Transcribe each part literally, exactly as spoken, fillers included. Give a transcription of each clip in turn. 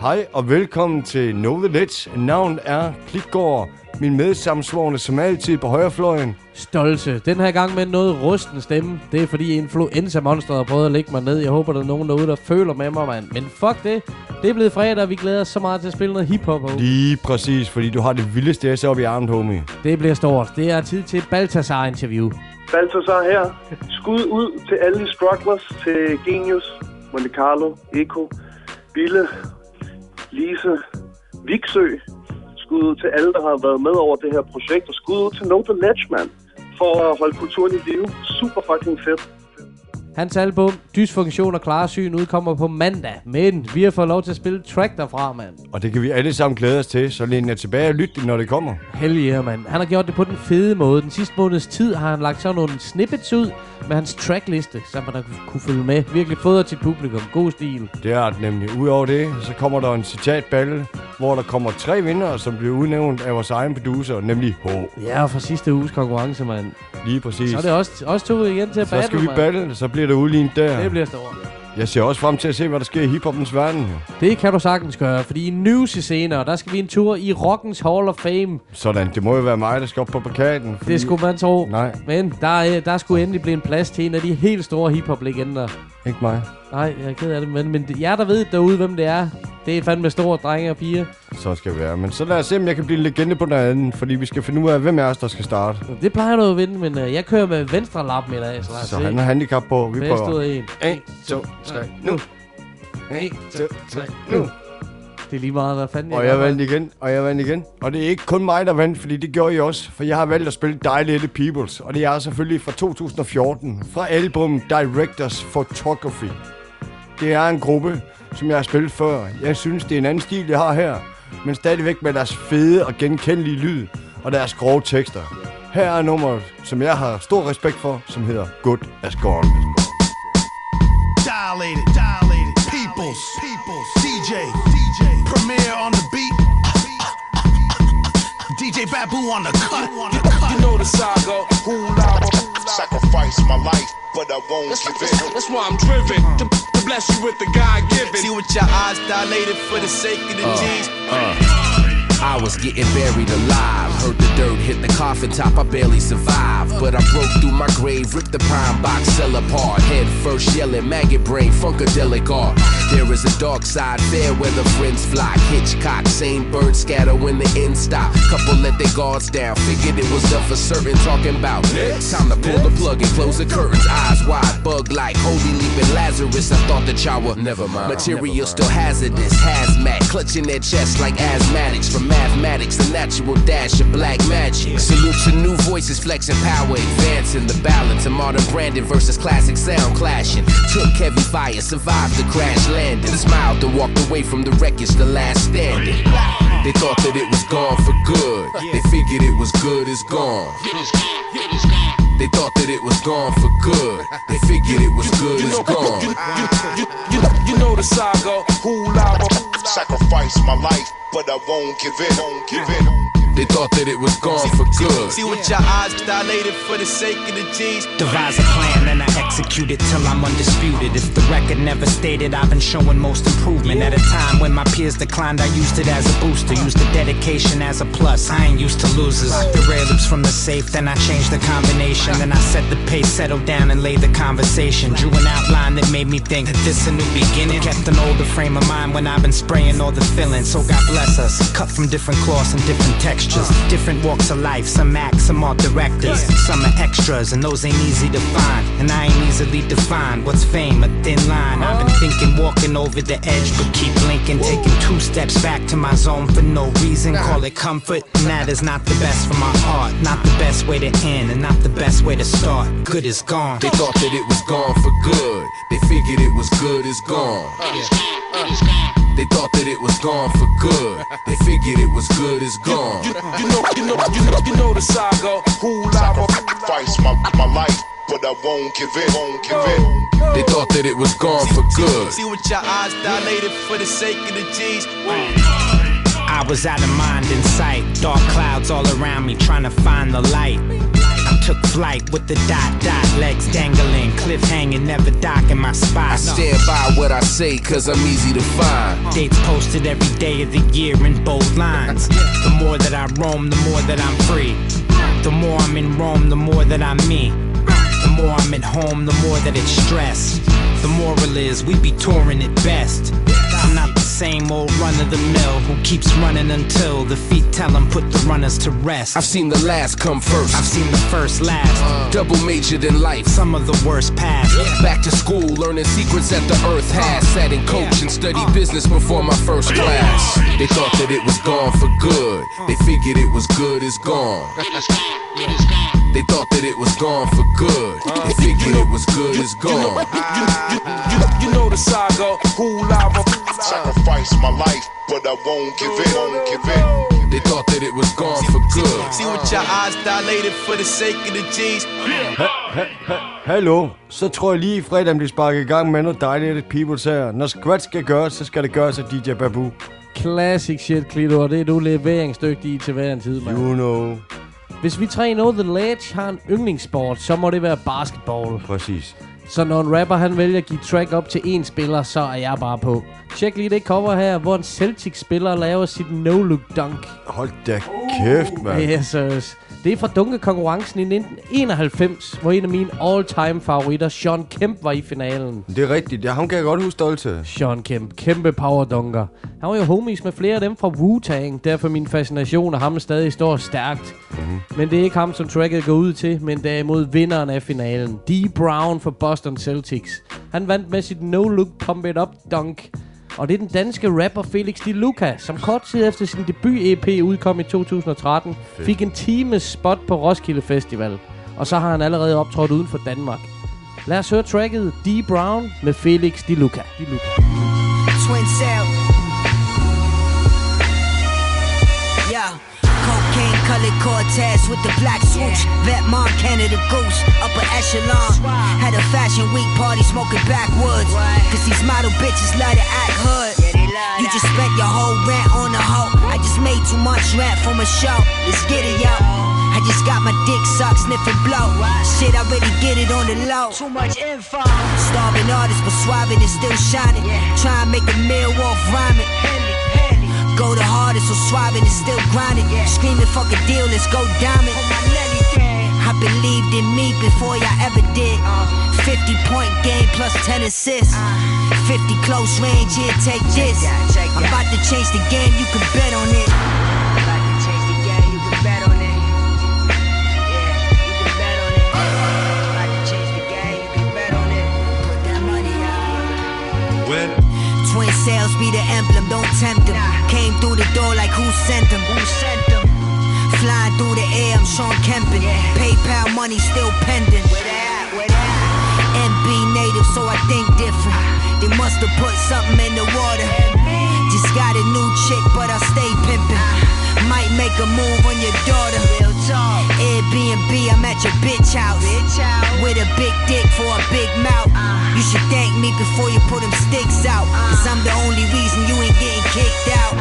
Hej og velkommen til Know the Lads. Navnet er Klitgaard. Min medsamsvorene som altid på højrefløjen. Stolte. Den her gang med noget rusten stemme. Det er fordi influenza-monstret har prøvet at lægge mig ned. Jeg håber, der er nogen derude, der føler med mig, mand. Men fuck det. Det er blevet fredag, og vi glæder os så meget til at spille noget hiphop. Lige præcis, fordi du har det vildeste S op i armen, homie. Det bliver stort. Det er tid til Baltazar-interview. Baltazar her. Skud ud til alle de Strugglers, til Genius, Monte Carlo, Eko, Bille, Lise Viksø. Skud ud til alle, der har været med over det her projekt, og skud ud til Notha Netschmann for at holde kulturen i live. Super fucking fedt. Hans album, Dys Funktion og Klaresyn, udkommer på mandag, men vi har fået lov til at spille track derfra, mand. Og det kan vi alle sammen glæde os til, så læn jer tilbage og lyt, når det kommer. Hellige, yeah, mand. Han har gjort det på den fede måde. Den sidste måneds tid har han lagt sådan nogle snippets ud med hans trackliste, så man kunne følge med. Virkelig fodret til publikum. God stil. Det er det nemlig. Udover det, så kommer der en citatballe, hvor der kommer tre vinder, som bliver udnævnt af vores egen producer, nemlig H O. Ja, og fra sidste uges konkurrence, mand. Lige præcis. Så er det også, også to igen til at så battle, så skal vi battle, så bliver det udlignet der. Det bliver stort. Jeg ser også frem til at se, hvad der sker i hiphoppens verden. Det kan du sagtens gøre, fordi i news i senere, der skal vi en tur i Rockens Hall of Fame. Sådan, det må jo være mig, der skal op på plakaten. Fordi... Det skulle man tro. Nej. Men der, der skulle endelig blive en plads til en af de helt store hiphop-legender. Ikke mig. Nej, jeg er ked af det, men, men jer, der ved derude, hvem det er, det er fandme store drenge og piger. Så skal det være, men så lad os se, om jeg kan blive en legende på den anden, fordi vi skal finde ud af, hvem af os, der skal starte. Det plejer du at vinde, men uh, jeg kører med venstre lappen i dag, så lad os så se. Han har handicap på, vi prøver. Bedst ud af en. en, to, tre, nu! en, to, tre, nu! Det er lige meget, hvad fanden jeg Og jeg vandt igen, og jeg vandt igen. Og det er ikke kun mig, der vandt, fordi det gjorde I også. For jeg har valgt at spille Die Little Peoples. Og det er selvfølgelig fra to tusind og fjorten. Fra albumet Directors Photography. Det er en gruppe, som jeg har spillet før. Jeg synes, det er en anden stil, jeg har her. Men stadigvæk med deres fede og genkendelige lyd. Og deres grove tekster. Her er nummeret, som jeg har stor respekt for, som hedder Good As Gone. Dilated, dilated peoples, peoples, D J. Premiere on the beat, D J Babu on the cut. You know the saga, hula. Sacrifice my life, but I won't that's, give that's, it. That's why I'm driven to, to bless you with the God-given. See with your eyes dilated for the sake of the G's. Uh, uh. I was getting buried alive. Heard the dirt hit the coffin top, I barely survived. But I broke through my grave, ripped the pine box, cell apart. Head first yelling, maggot brain, funkadelic art. There is a dark side, fair weather friends flock. Hitchcock, same bird scatter when the end stop. Couple let their guards down, figured it was up for certain. Talking about next, time to pull the plug and close the curtains. Eyes wide, bug like holy leaping Lazarus. I thought that y'all were never mind. Material still hazardous, hazmat, clutching their chest like asthmatics from mathematics, the natural dash of black magic. Salute to new voices, flexing power, advancing the balance of modern branding versus classic sound clashing. Took heavy fire, survived the crash landing. Smiled and walked away from the wreckage, the last standing. They thought that it was gone for good. They figured it was good as gone. They thought that it was gone for good. They figured it was good as gone. You know the saga, hula. Sacrifice my life, but I won't give it, won't give it. They thought that it was gone for good. See what your eyes dilated for the sake of the G's. Devise a plan and I execute it till I'm undisputed. If the record never stated, I've been showing most improvement. At a time when my peers declined, I used it as a booster. Used the dedication as a plus, I ain't used to losers. The rare lips from the safe, then I changed the combination. Then I set the pace, settled down and laid the conversation. Drew an outline that made me think that this a new beginning. Kept an older frame of mind when I've been spraying all the feelings. So God bless us, cut from different cloths and different textures. Different walks of life, some act, some are directors, some are extras, and those ain't easy to find. And I ain't easily defined. What's fame? A thin line. I've been thinking, walking over the edge, but keep blinking, taking two steps back to my zone for no reason. Call it comfort, and that is not the best for my heart. Not the best way to end, and not the best way to start. Good is gone. They thought that it was gone for good. They figured it was good is gone. They thought that it was gone for good. They figured it was good as gone. You, you, you know, you know, you know, you know the saga. Who sacrificed my my life, but I won't give in, won't give in. They thought that it was gone for good. See what your eyes dilated for the sake of the G's. I was out of mind and sight, dark clouds all around me trying to find the light. I took flight with the dot dot, legs dangling, cliff hanging, never docking my spot. I stand by what I say cause I'm easy to find. Dates posted every day of the year in bold lines. The more that I roam, the more that I'm free. The more I'm in Rome, the more that I'm me. The more I'm at home, the more that it's stress. The moral is we be touring it best. I'm not the same old run-of-the-mill who keeps running until the feet tell him put the runners to rest. I've seen the last come first. I've seen the first last. Uh, Double majored in life. Some of the worst past. Yeah. Back to school, learning secrets that the earth has. Sat and coach yeah. and studied uh, business before my first class. They thought that it was gone for good. They figured it was good as gone. They thought that it was gone for good. They figured it was good as gone. You know the saga, who lava. Sacrifice my life, but I won't give in, won't give in. They thought that it was gone for good. See what your eyes dilated for the sake of the G's. Hallo, så tror jeg lige i fredagen bliver sparket i gang med noget Die Little Peoples her. Når squats skal gøres, så skal det gøres af D J Babu. Classic shit, Klitgaard. Det er du leveringsdygtig til hver en tid, man. You know. Hvis vi tre know The Ledge har en yndlingssport, så må det være basketball. Præcis. Så når en rapper han vælger at give track op til én spiller, så er jeg bare på. Tjek lige det cover her, hvor en Celtics-spiller laver sit no-look dunk. Hold da kæft, mand. Jesus. Det er fra dunkekonkurrencen i nitten enoghalvfems, hvor en af mine all-time favoritter, Shawn Kemp, var i finalen. Det er rigtigt. Ja, ham kan jeg godt huske stolt til. Shawn Kemp. Kæmpe powerdunker. Han var jo homies med flere af dem fra Wu-Tang. Derfor min fascination af ham stadig står stærkt. Mm-hmm. Men det er ikke ham, som tracket går ud til, men derimod vinderen af finalen. D. Brown for Boston Celtics. Han vandt med sit no-look pump it up dunk. Og det er den danske rapper Felix De Luca, som kort tid efter sin debut-E P udkom i to tusind og tretten, fedt. Fik en times spot på Roskilde Festival. Og så har han allerede optrådt uden for Danmark. Lad os høre tracket D. Brown med Felix De Luca. De Luca. Colored Cortez with the black swoosh. Vet mom, Canada goose, upper echelon. Had a fashion week party smoking backwoods. Cause these model bitches love to act hood. You just spent your whole rent on a hoe. I just made too much rent from a show. Let's get it, yo. I just got my dick sucked, sniffing blow. Shit, I really get it on the low. Too much info. Starving artists, but swabbing and still shining. Try and make a meal off rhyming. Go the hardest, so swabbing and still grinding. Yeah. Screaming, fuck a deal, let's go diamond. Oh, I believed in me before y'all ever did. Uh, fifty point game plus ten assists. Uh, fifty close range, here, take this. Check that, check that. I'm about to change the game, you can bet on it. I'm about to change the game, you can bet on it. Yeah, you can bet on it. I'm about to change the game, you can bet on it. Put that money out. Win. Twin sales be the emblem, don't tempt them. Came through the door like who sent them? Who sent them? Flying through the air, I'm Shawn Kempin. PayPal money still pending. Where that, where that? M B native, so I think different. They must have put something in the water. Just got a new chick, but I stay pimping. Might make a move on your daughter. Airbnb, I'm at your bitch house. With a big dick for a big mouth. You should thank me before you put them sticks out. Cause I'm the only reason you ain't getting kicked out.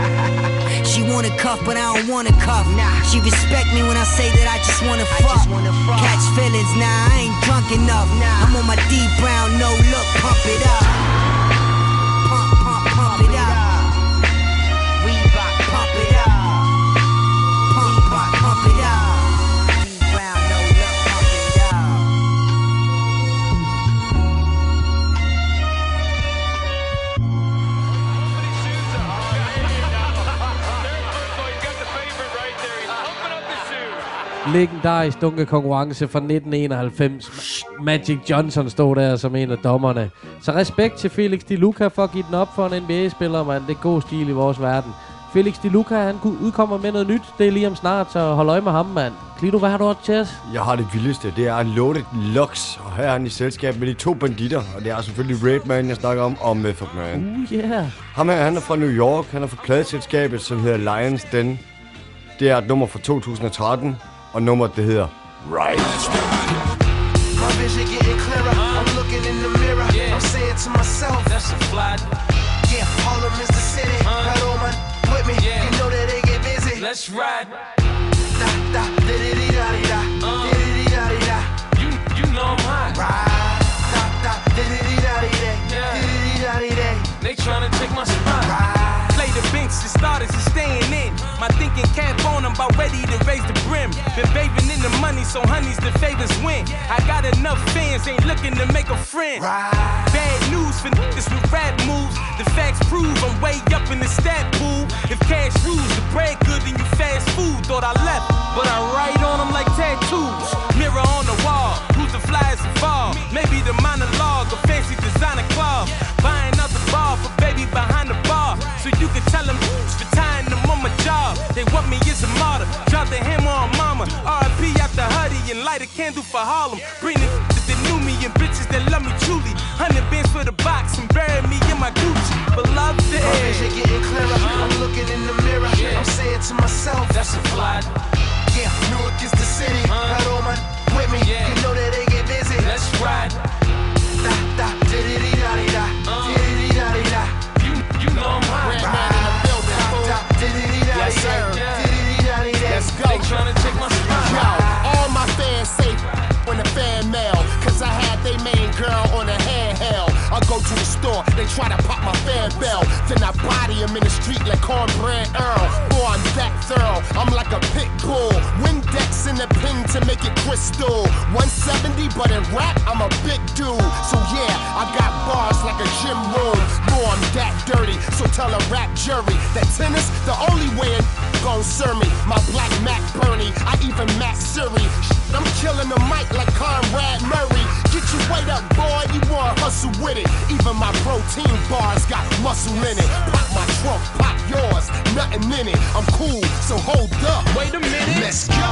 She wanna cuff, but I don't wanna cuff. She respect me when I say that I just wanna fuck. Catch feelings, nah, I ain't drunk enough. I'm on my D. Brown, no look, pump it up. Pump, pump, pump it up. We rock, pump it up. Pump, pump, pump it up. Legendarisk dunkekonkurrence fra nitten enoghalvfems. Magic Johnson stod der som en af dommerne. Så respekt til Felix De Luca for at give den op for en N B A-spiller, mand. Det er god stil i vores verden. Felix De Luca, han udkommer med noget nyt. Det er lige om snart, så hold øje med ham, mand. Klito, hvad har du op til os? Jeg har det vildeste. Det er en Loaded Lux. Og her er han i selskab med de to banditter. Og det er selvfølgelig Redman, jeg snakker om, og Method Man. Uh, yeah. Ham her, han er fra New York. Han er fra pladeselskabet, som hedder Lions Den. Det er et nummer fra to tusind og tretten. Og nummeret, det hedder Right. vision getting clearer. I'm looking in the mirror. I'm saying to myself, that's a fly. Yeah, Harlem is the city. Got all my with me. You know that they get busy. Let's ride. Da da da da da da da da. You you know I'm hot. Ride. Da da da da da da da. They trying to take my spot. Play the bench. The starters is staying in. My thinking cap on, I'm about ready to raise the brim. Been bathing in the money, so honeys the favors win. I got enough fans, ain't looking to make a friend. Bad news for niggas with rap moves. The facts prove I'm way up in the stat pool. If cash rules the bread good, then you fast food. Thought I left, but I write on them like tattoos. Mirror on the wall, who's the flyest of all? Maybe the monologue of fancy designer club. Buying up the ball for baby behind the bar. So you can tell them for tying them on my job. They want me as a martyr, drop the hammer on mama. R I P out the hoodie and light a candle for Harlem. Bring the that they knew me and bitches that love me truly. Hundred bins for the box and bury me in my Gucci. But love the air. My vision getting clearer, I'm looking in the mirror. I'm saying to myself, that's a fly. Yeah, Newark is the city, got all my with me. You know that they get busy. Let's ride. Da da da da da da da da. You you know I'm hot. Yes, sir. Let's go. They tryna take my spot. Yo, all my fans say when the fan mail, cause I had they main girl on a handheld. I go to the store, they try to pop my fan bell. Then I body him in the street like cornbread Earl. Boy, I'm that thorough, I'm like a pit bull. Windex in the pin to make it crystal. one seventy, but in rap, I'm a big dude. So yeah, I got bars like a gym room. Boy, I'm that dirty, so tell a rap jury that tennis, the only way in gon' serve me. My black Mac Bernie, I even Mac Siri. I'm killing the mic like Conrad Murray. Get your weight up, boy, you wanna hustle with it. Even my protein bars got muscle in it. Pop my trunk, pop yours, nothing in it. I'm cool, so hold up. Wait a minute. Let's go.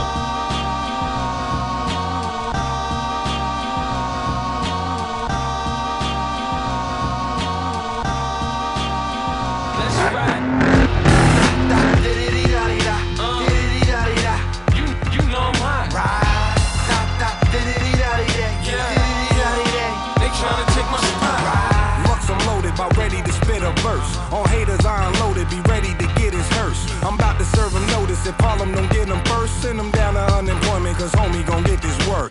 On haters, I unloaded, be ready to get his hearse. I'm about to serve him notice, if Harlem don't get him first, send him down to unemployment, cause homie gon' get this work.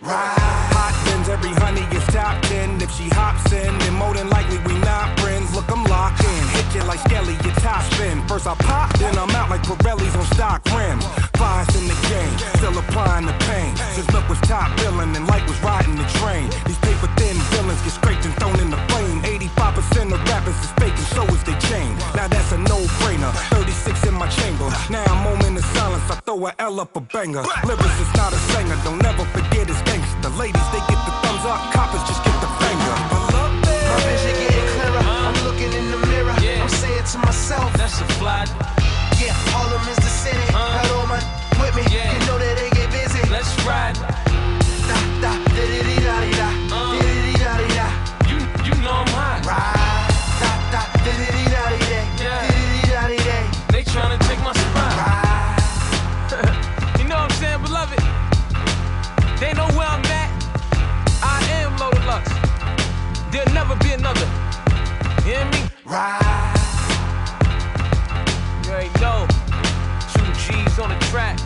Hot bins, every honey gets top ten, if she hops in, then more than likely we not friends, look I'm locked in, hit you like Skelly, your top spin, first I pop, then I'm out like Pirelli's on stock rims. Flies in the game, still applying the pain, since look was top billin' and light was riding the train, these paper thin villains get scraped and thrown in the flame, eighty-five percent of rappers is fake and so is they chain. Now that's a no-brainer, thirty-six in my chamber. Now I'm moment of silence, I throw a L up a banger. Lyrics is not a singer, don't ever forget it's gangster. Ladies, they get the thumbs up, coppers just get the finger. My vision getting clearer, I'm looking in the mirror. I'm saying to myself, that's a fly. Yeah, Harlem is the city, got all my with me. You know that they get busy. Let's ride. Da da da da da da da. You you know I'm hot. Ride. Da da da da da da. They tryna take my spot. You know what I'm saying, beloved? They know where I'm at. I am Loaded Lux. There'll never be another. You hear me? Ride. You already know. Two G's on the track.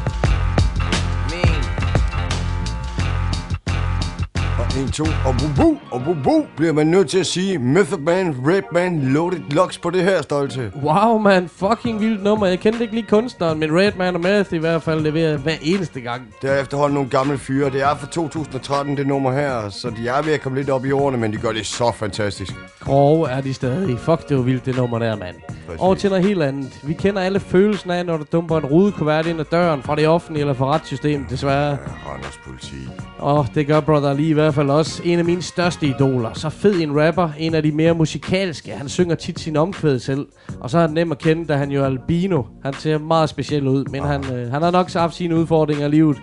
En, to, og bubu, og bubu, bliver man nødt til at sige Method Man, Redman, Loaded Lux på det her stolte. Wow, man, fucking vildt nummer. Jeg kendte ikke lige kunstneren, men Redman og Method i hvert fald leverer hver eneste gang. Det er efterhånden nogle gamle fyre, det er fra to tusind og tretten, det nummer her, så de er ved at komme lidt op i årene, men de gør det så fantastisk. Grove er de stadig. Fuck, det var vildt, det nummer der, mand. Over til noget helt andet. Vi kender alle følelsen af, når der dumper en rudekuvert ind ad døren fra det offentlige eller fra retssystemet, desværre. Ja, Randers politi. Åh, det gør Brother Lee i hvert fald også. En af mine største idoler. Så fed en rapper. En af de mere musikalske. Han synger tit sin omkvæd selv. Og så er han nem at kende, da han jo er albino. Han ser meget speciel ud. Men han, øh, han har nok så haft sine udfordringer i livet.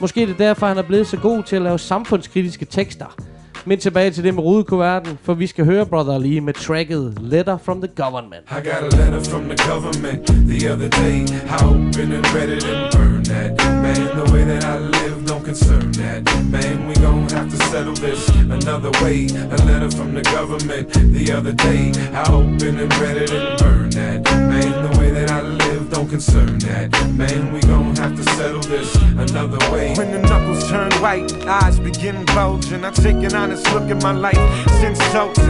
Måske er det derfor, han er blevet så god til at lave samfundskritiske tekster. Men tilbage til det med rudekuverten, for vi skal høre Brother Lee med tracket Letter from the Government. I got a letter from the government the other day. I opened and read it and burned that. Man, the way that I live don't concern that. Man, we gon' have to settle this another way. A letter from the government the other day. I opened and read it and burned that. Man, the way that I live don't concern that. Man, we gon' have to settle this another way. When the knuckles turn white, eyes begin bulging. I take an honest look at my life since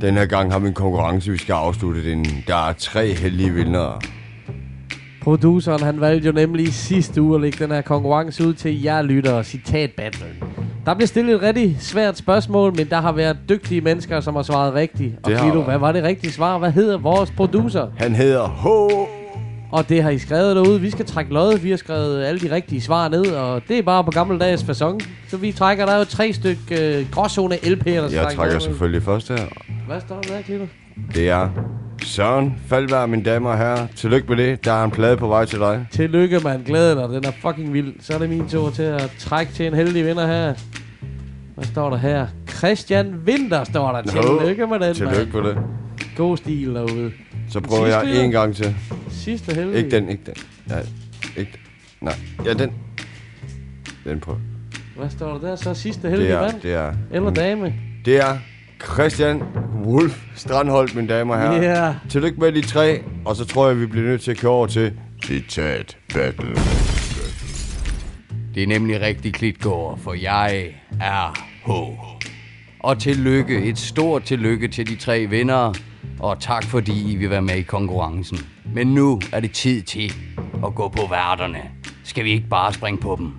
Den her gang har vi en konkurrence, vi skal afslutte den. Der er tre heldige vindere. Produceren han valgte jo nemlig i sidste uge at lægge den her konkurrence ud til jer lyttere, citatbattlen. Der blev stillet et rigtig svært spørgsmål, men der har været dygtige mennesker, som har svaret rigtigt. Og Klito, hvad var det rigtige svar? Hvad hedder vores producer? Han hedder H O. Og det har I skrevet derude. Vi skal trække lod. Vi har skrevet alle de rigtige svar ned, og det er bare på gammeldags facon. Så vi trækker, der er jo tre stykke øh, gråzone L P'er, der skal trækkes. Jeg trækker selvfølgelig først her. Hvad står der, Klito? Det er Søren Falberg, mine damer og herrer. Tillykke med det. Der er en plade på vej til dig. Tillykke, mand. Glæder dig. Den er fucking vild. Så er det min tur til at trække til en heldig vinder her. Hvad står der her? Christian Winter står der. Tillykke med den, Tillykke med det. God stil derude. Så prøver jeg en gang til. Sidste heldige. Ikke den, ikke den. Nej, ikke den. Nej, ja, den. Den på. Hvad står der der? Så sidste heldige mand? Det er... Eller dame? Det er... Christian Wolf Strandholt, mine damer og herrer. Yeah. Tillykke med de tre, og så tror jeg, vi bliver nødt til at køre over til Citat Battle. Det er nemlig rigtig Klitgaard, for jeg er H. Og tillykke, et stort tillykke til de tre vindere, og tak fordi I vil være med i konkurrencen. Men nu er det tid til at gå på værterne. Skal vi ikke bare springe på dem?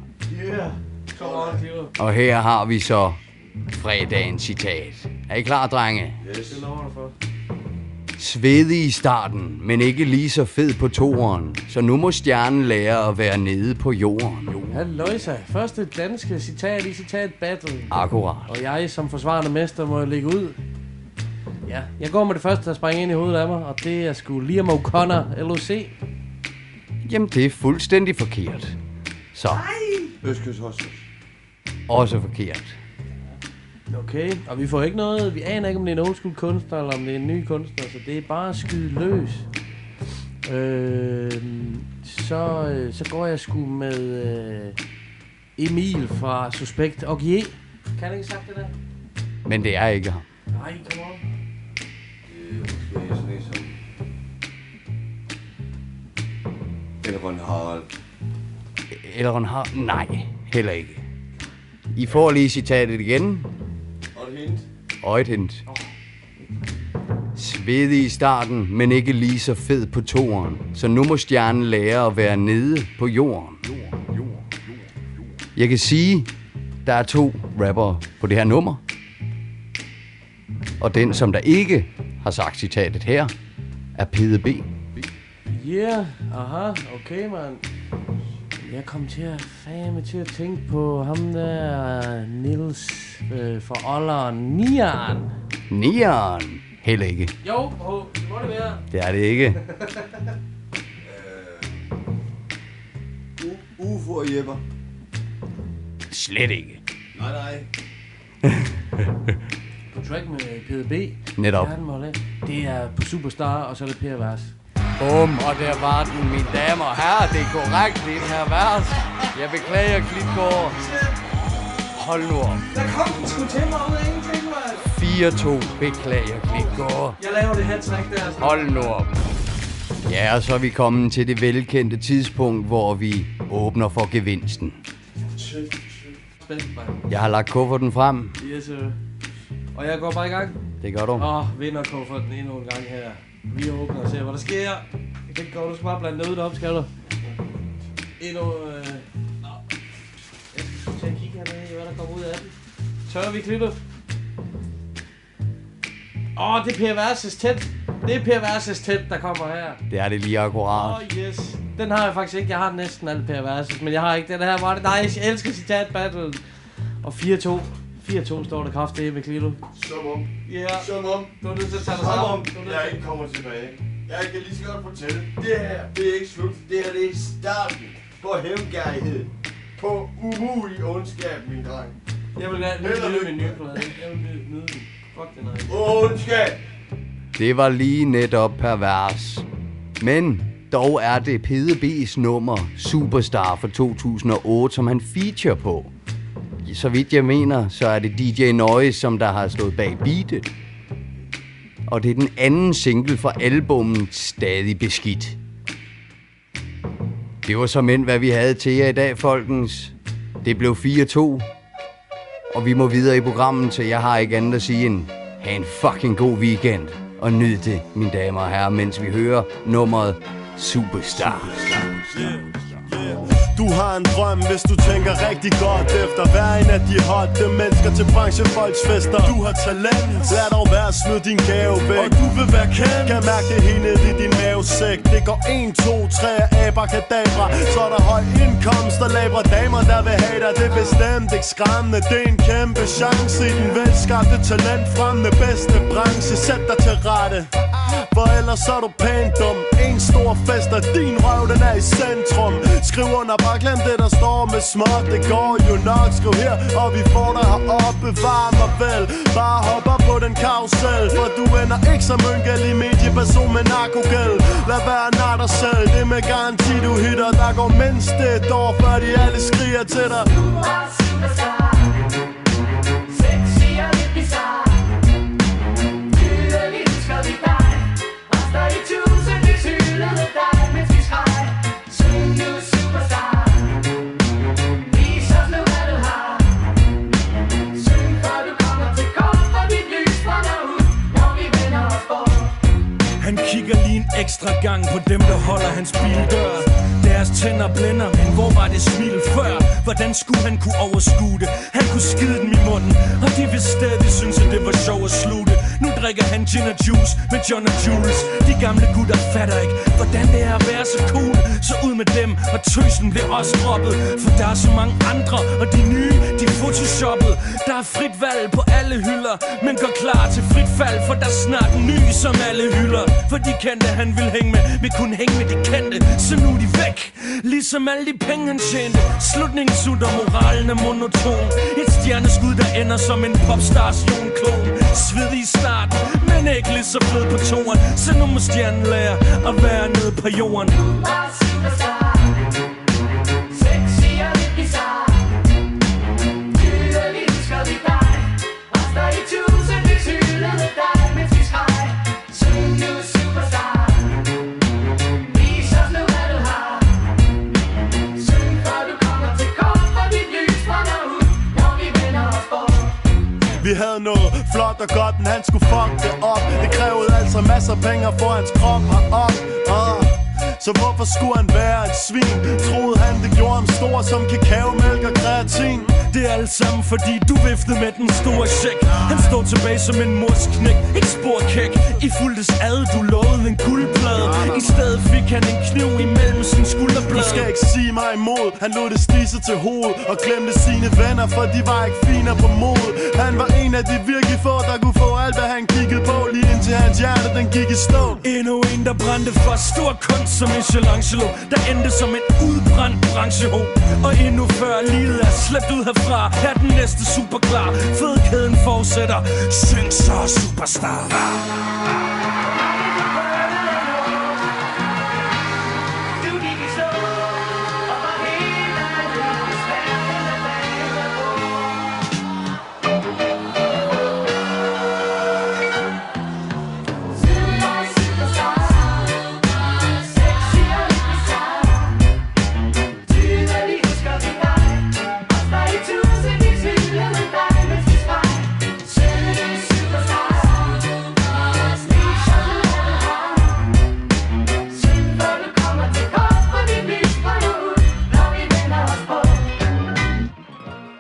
Yeah. Come on, og her har vi så... fredagens citat. Er I klar, drenge? Yes. Svedig i starten, men ikke lige så fed på toeren. Så nu må stjernen lære at være nede på jorden. Halløjsa. Første danske citat i citat battle. Akkurat. Og jeg som forsvarende mester må ligge ud. Ja, jeg går med det første, der springer ind i hovedet af mig, og det er sgu Liam O'Connor, L O C. Jamen, det er fuldstændig forkert. Så. Nej. Øskes også. Også forkert. Okay, og vi får ikke noget, vi aner ikke om det er en old school kunstner, eller om det er en ny kunstner, så det er bare at skyde løs. Øh, så, så går jeg sgu med øh, Emil fra Suspekt og G. Kan det ikke sagt det der? Men det er ikke ham. Nej, kom op. Det er sådan en som... Elron Harald. Elron Harald? Nej, heller ikke. I får lige citatet igen. Og et hint. Svedig i starten, men ikke lige så fed på toeren. Så nu må stjernen lære at være nede på jorden. Jeg kan sige, der er to rappere på det her nummer. Og den, som der ikke har sagt citatet her, er Pede B. Yeah, aha, okay, man. Jeg kom til at fame til at tænke på ham der, Nils øh, fra Olleren, Nian. Nian? Heller ikke. Jo, oh, det må det være. Det er det ikke. uh, Ufo og Jepper. Slet ikke. Nej, nej. På track med P D B. Netop. Det er på Superstar, og så er det Per Vers. Bum, og der var den, mine damer og herrer. Det er korrekt, det er den her vers. Jeg beklager, Klitgaard. Hold nu op. Der kom den sgu til mig ud af ingenting, mand. fire to, beklager, Klitgaard. Jeg laver det her træk der. Så... Hold nu op. Ja, og så er vi kommet til det velkendte tidspunkt, hvor vi åbner for gevinsten. Jeg har lagt kufferten frem. Yes, sir. Og jeg går bare i gang. Det gør du. Åh, vinder kufferten endnu en gang her. Vi åbner og ser, hvad der sker. Jeg kan ikke gå, du skal bare blande noget op, skal du? Endnu... Øh... Nå. Jeg skal til at kigge hernede i, hvad der kommer ud af den. Tør vi klippe? Åh, oh, det er Per Verses tæt. Det er Per Verses tæt, der kommer her. Det er det lige akkurat. Åh, oh, yes. Den har jeg faktisk ikke. Jeg har næsten alt Per Verses, men jeg har ikke den her. Var det nice? Jeg elsker citat battle. Og fire to. fire to står der kraftedeme, Klitgaard. Som om. Ja. Yeah. Som om. Du er nødt til at tage dig sammen. Som om jeg ikke kommer tilbage. Jeg kan lige så godt fortælle. Det her, det er ikke slut. Det her, det er starten på hævngærighed. På umulig ondskab, min dreng. Jeg vil gerne nyde min nye plade. Jeg vil nyde den. Fuck det, nej. Ondskab! Det var lige netop Pervers. Men dog er det P D B's nummer Superstar fra to tusind og otte, som han feature på. Så vidt jeg mener, så er det D J Noise, som der har stået bag beatet. Og det er den anden single fra albummet Stadig Beskidt. Det var såmænd, hvad vi havde til jer i dag, folkens. Det blev fire to. Og vi må videre i programmet, så jeg har ikke andet at sige end have en fucking god weekend. Og nyd det, mine damer og herrer, mens vi hører nummeret Superstar. Superstar. Du har en drøm, hvis du tænker rigtig godt efter. Hver en af de hotte mennesker til branchefolksfester. Du har talent, lad dog være at smide din gave væk. Og du vil være kendt, kan mærke det hele i din mavesæk. Det går en, to, tre og abrakadabra. Så er der høj indkomst og labre damer, der vil have dig. Det er bestemt ikke skræmmende, det er en kæmpe chance i den velskabte talent frem med bedste branche. Sæt dig til rette, for ellers er du pænt dum. En stor fest og din røv, den er i centrum. Skriv under, bare glem det, der står med småt. Det går jo nok, skriv her, og vi får dig heroppe. Bevar mig vel, bare hopper på den karusel, for du ender ikke som en gæld i medieperson med narkogæld. Lad være nar dig selv, det er med garanti du hitter. Der går mindst et år, før de alle skriger til dig. Du er superstar, sexy og lidt bizarre. Lyder lidt skød i dig, raster i tusind, det hylder med dig, mens vi skreg. Syn du superstar, vis os nu hvad du har. Syn før du kommer til kort, for dit lys brænder ud, når vi vender os bort. Han kigger lige en ekstra gang på dem, der holder hans bildør. Deres tænder blænder, men hvor var det smil før? Hvordan skulle han kunne overskue det? Han kunne skide dem i munden, og de vil stadig synes, at det var sjovt at slutte. Nu drikker han gin og juice med John og Jules. De gamle gutter fatter ikke, hvordan det er at være så cool. Så ud med dem, og tøsen bliver også droppet. For der er så mange andre, og de nye, de er photoshoppet. Der er frit valg på alle hylder, men går klar til frit fald, for der er snart en ny, som alle hylder. For de kendte, han ville hænge med, vil kun hænge med de kendte. Så nu er de væk, ligesom alle de penge han tjente. Slutningen sutter, moralen er monoton. Et stjerneskud, der ender som en popstars jonklon. Svedig i starten, men ikke lige så fed på toren. Så nu må stjernen lære at være nede på jorden. Du er superstar, sexy og lidt bizarre. Lyder lidt skød i dig, raster i tusind, det hylder med dig, mens vi skreg. Syn du superstar, vi havde noget flot og godt, men han skulle fuck det op. Det krævede altså masser af penge for hans krop herop. uh. Så hvorfor skulle han være et svin? Troede han det gjorde ham stor som kakaomælk og kreatin. Det er alt sammen fordi du viftede med den store check. Han stod tilbage som en morsknæk, ikke sporkæk. I fuldtes ad, du lovede en guldplade. I stedet fik han en kniv imellem sin skulderblad. Du skal ikke sige mig imod, han lod det stise til hoved og glemte sine venner, for de var ikke finere på mod. Han var en af de virkelig få, der kunne få alt hvad han kiggede på, lige indtil hans hjerte den gik i stå. Endnu en der brændte for stor kunst som Michelangelo, der endte som en udbrændt brancheo. Og endnu før livet er slæbt ud herfra, er den næste superklar. Fedkæden fortsætter, syng så superstar.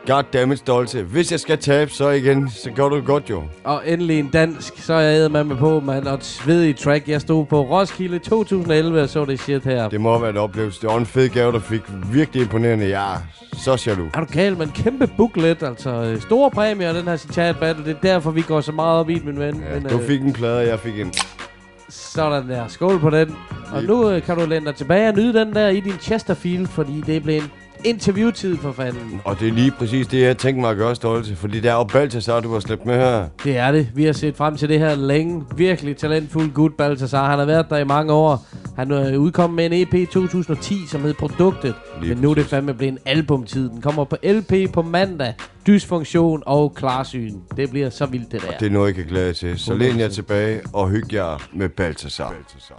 Goddammit stolte. Hvis jeg skal tabe, så igen, så gør du det godt jo. Og endelig en dansk, så er jeg med på, mand. Og et svedigt track. Jeg stod på Roskilde to tusind og elleve og så det shit her. Det må være en oplevelse. Det var en fed gave, der fik virkelig imponerende. Ja, så jaloux. Er du gal, man? Kæmpe booklet, altså. Store præmier og den her citat battle. Det er derfor, vi går så meget op i min ven. Ja, men, du øh... fik en plade, og jeg fik en. Sådan der. Skål på den. Og yep. Nu øh, kan du læne dig tilbage og nyde den der i din Chesterfield, fordi det blev en interviewtid for fanden. Og det er lige præcis det, jeg tænkte mig at gøre, Stolte. Fordi der er jo Baltazar, du har slæbt med her. Det er det. Vi har set frem til det her længe. Virkelig talentfuld gut Baltazar. Han har været der i mange år. Han er udkommet med en E P i to tusind og ti, som hed Produktet. Lige Men nu er det fandme blevet en albumtid. Den kommer på L P på mandag. Dys Funktion og Klaresyn. Det bliver så vildt, det der. Og det er noget, jeg kan glæde til. Så læn jer tilbage og hyg jer med Baltazar. Baltazar.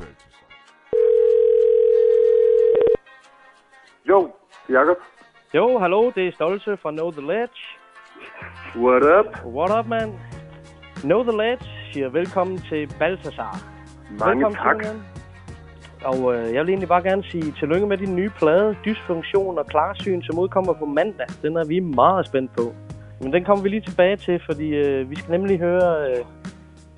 Jo. Jakob? Jo, hallo, det er Stolse fra Know The Ledge. What up? What up, man? Know The Ledge siger velkommen til Baltazar. Mange velkommen tak. Til, og øh, jeg vil egentlig bare gerne sige tillykke med din nye plade, Dys Funktion og Klarsyn, som udkommer på mandag. Den er vi meget spændt på. Men den kommer vi lige tilbage til, fordi øh, vi skal nemlig høre øh,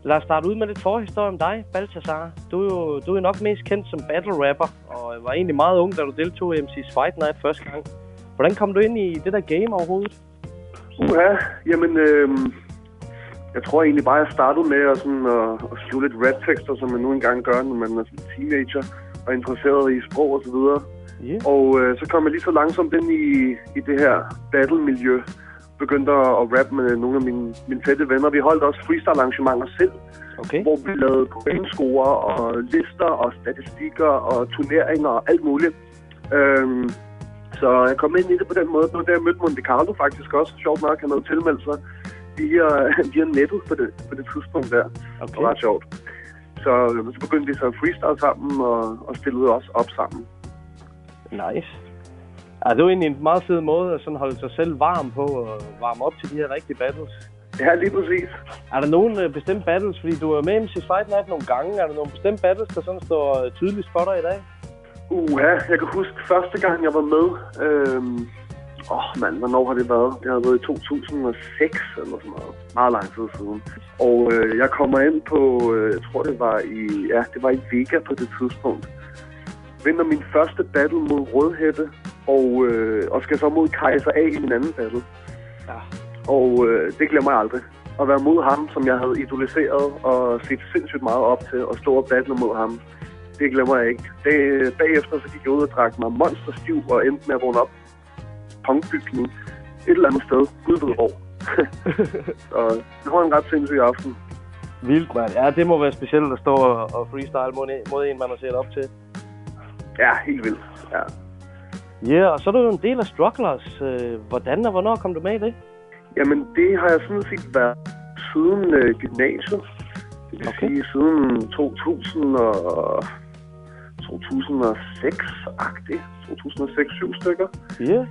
Lad os starte ud med lidt forhistorie om dig, Baltazar. Du er jo du er nok mest kendt som battle rapper, og var egentlig meget ung, da du deltog i M C's Fight Night første gang. Hvordan kom du ind i det der game overhovedet? Uha, jamen, øh, jeg tror egentlig bare, jeg startede med at, sådan, at, at sluge lidt raptekster, som man nu engang gør, når man er teenager og interesseret i sprog og så videre. Yeah. Og øh, så kom jeg lige så langsomt ind i, i det her battle-miljø. Begyndte at rappe med nogle af mine, mine tætte venner. Vi holdt også freestyle-arrangementer selv, okay, hvor vi lavede pointscorer og lister og statistikker og turneringer og alt muligt. Øhm, så jeg kom ind i det på den måde. Det var der, jeg mødte Monte Carlo faktisk også. Sjovt nok, han havde tilmeldt sig via, via nettet på det, på det tidspunkt der. Okay. Det var ret sjovt. Så, så begyndte vi så at freestyle sammen og, og stillede os op sammen. Nice. Ja, det var egentlig en meget fed måde at sådan holde sig selv varm på og varme op til de her rigtige battles. Ja, lige præcis. Er der nogen bestemt battles? Fordi du er med i M C's Fight Night nogle gange. Er der nogle bestemt battles, der sådan står tydeligt for dig i dag? Uh, ja. Jeg kan huske første gang, jeg var med. Øhm... Åh, oh, mand, hvornår har det været? Det har været i to tusind og seks eller sådan noget. Meget lang tid siden. Og øh, jeg kommer ind på, øh, jeg tror det var i, ja, det var i Vega på det tidspunkt. Vinder min første battle mod Rødhætte. Og, øh, og skal så mod Kaiser A i min anden battle. Ja. Og øh, det glemmer jeg aldrig. At være mod ham, som jeg havde idoliseret og set sindssygt meget op til, og stå og battle mod ham, det glemmer jeg ikke. Det, bagefter så gik jeg ud og drak mig monsterstiv og endte med at vågne op punkbygning et eller andet sted, ude ved år. Så det var en ret sindssyg aften. Vildt, mand. Ja, det må være specielt at stå og freestyle mod en, mod en man har set op til. Ja, helt vildt. Ja. Ja, yeah, og så er du jo en del af Strugglers. Hvordan og hvornår kom du med i det? Jamen, det har jeg sådan set været siden øh, gymnasiet. Det vil okay. sige siden to tusind og seks-agtigt. to tusind og seks syv stykker. Ja. Yeah.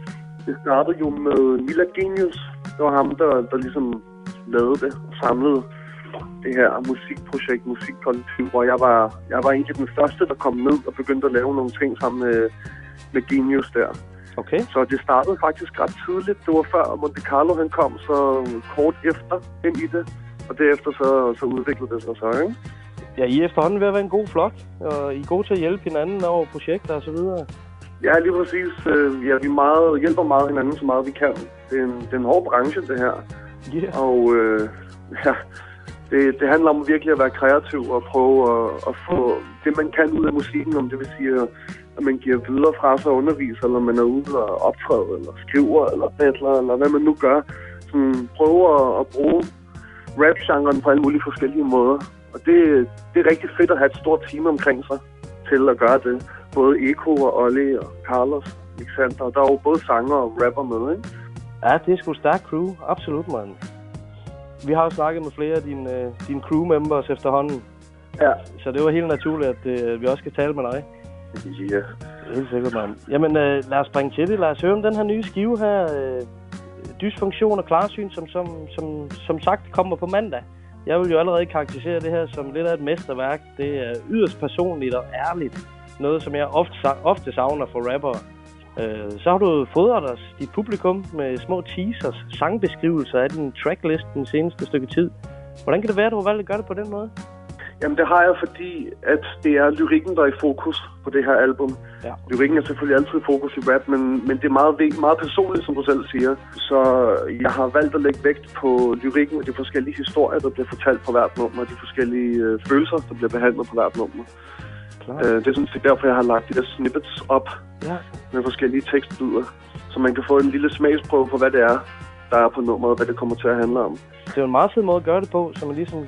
Det startede jo med Milad Genius. Det var ham, der, der ligesom lavede det og samlede det her musikprojekt, musikkollektiv, hvor jeg var, jeg var egentlig den første, der kom ned og begyndte at lave nogle ting sammen med med Genius der. Okay. Så det startede faktisk ret tidligt. Det var før Monte Carlo han kom, så kort efter ind i det. Og derefter så, så udviklede det sig så, ikke? Ja, I efterhånden ved at være en god flok, og I er gode til at hjælpe hinanden over projekter og så videre. Ja, lige præcis. Ja, vi meget, hjælper meget hinanden så meget vi kan. Det er en, det er en hård branche, det her. Yeah. Og øh, ja, det, det handler om virkelig at være kreativ og prøve at, at få det, man kan ud af musikken, om det vil sige at man giver videre fra sig og underviser, eller man er ude og optræder, eller skriver, eller battler, eller hvad man nu gør. Sådan, prøver at, at bruge rap-genren på alle mulige forskellige måder. Og det, det er rigtig fedt at have et stort team omkring sig til at gøre det. Både Eko og Olli og Carlos og Alexander. Der er jo både sanger og rapper med, ikke? Ja, det er sgu stærk crew. Absolut, mand. Vi har jo snakket med flere af dine, dine crew-members efterhånden. Ja. Så det var helt naturligt, at øh, vi også skal tale med dig. Ja. Yeah. Helt sikkert, mand. Jamen, øh, lad os springe til det. Lad os høre om den her nye skive her. Øh, Dys Funktion og Klaresyn, som, som, som, som sagt kommer på mandag. Jeg vil jo allerede karakterisere det her som lidt af et mesterværk. Det er yderst personligt og ærligt. Noget, som jeg ofte, ofte savner for rappere. Øh, så har du fodret os, dit publikum, med små teasers, sangbeskrivelser af din tracklist den seneste stykke tid. Hvordan kan det være, at du har valgt at gøre det på den måde? Jamen det har jeg, fordi at det er lyrikken, der er i fokus på det her album. Ja. Lyrikken er selvfølgelig altid i fokus i rap, men, men det er meget, meget personligt, som du selv siger. Så jeg har valgt at lægge vægt på lyrikken og de forskellige historier, der bliver fortalt på hvert nummer, og de forskellige øh, følelser, der bliver behandlet på hvert nummer. Øh, det er sådan set derfor, jeg har lagt de der snippets op ja. Med forskellige tekstbyder, så man kan få en lille smagsprøve på, hvad det er, der er på nummeret, og hvad det kommer til at handle om. Det er en meget fed måde at gøre det på, så man ligesom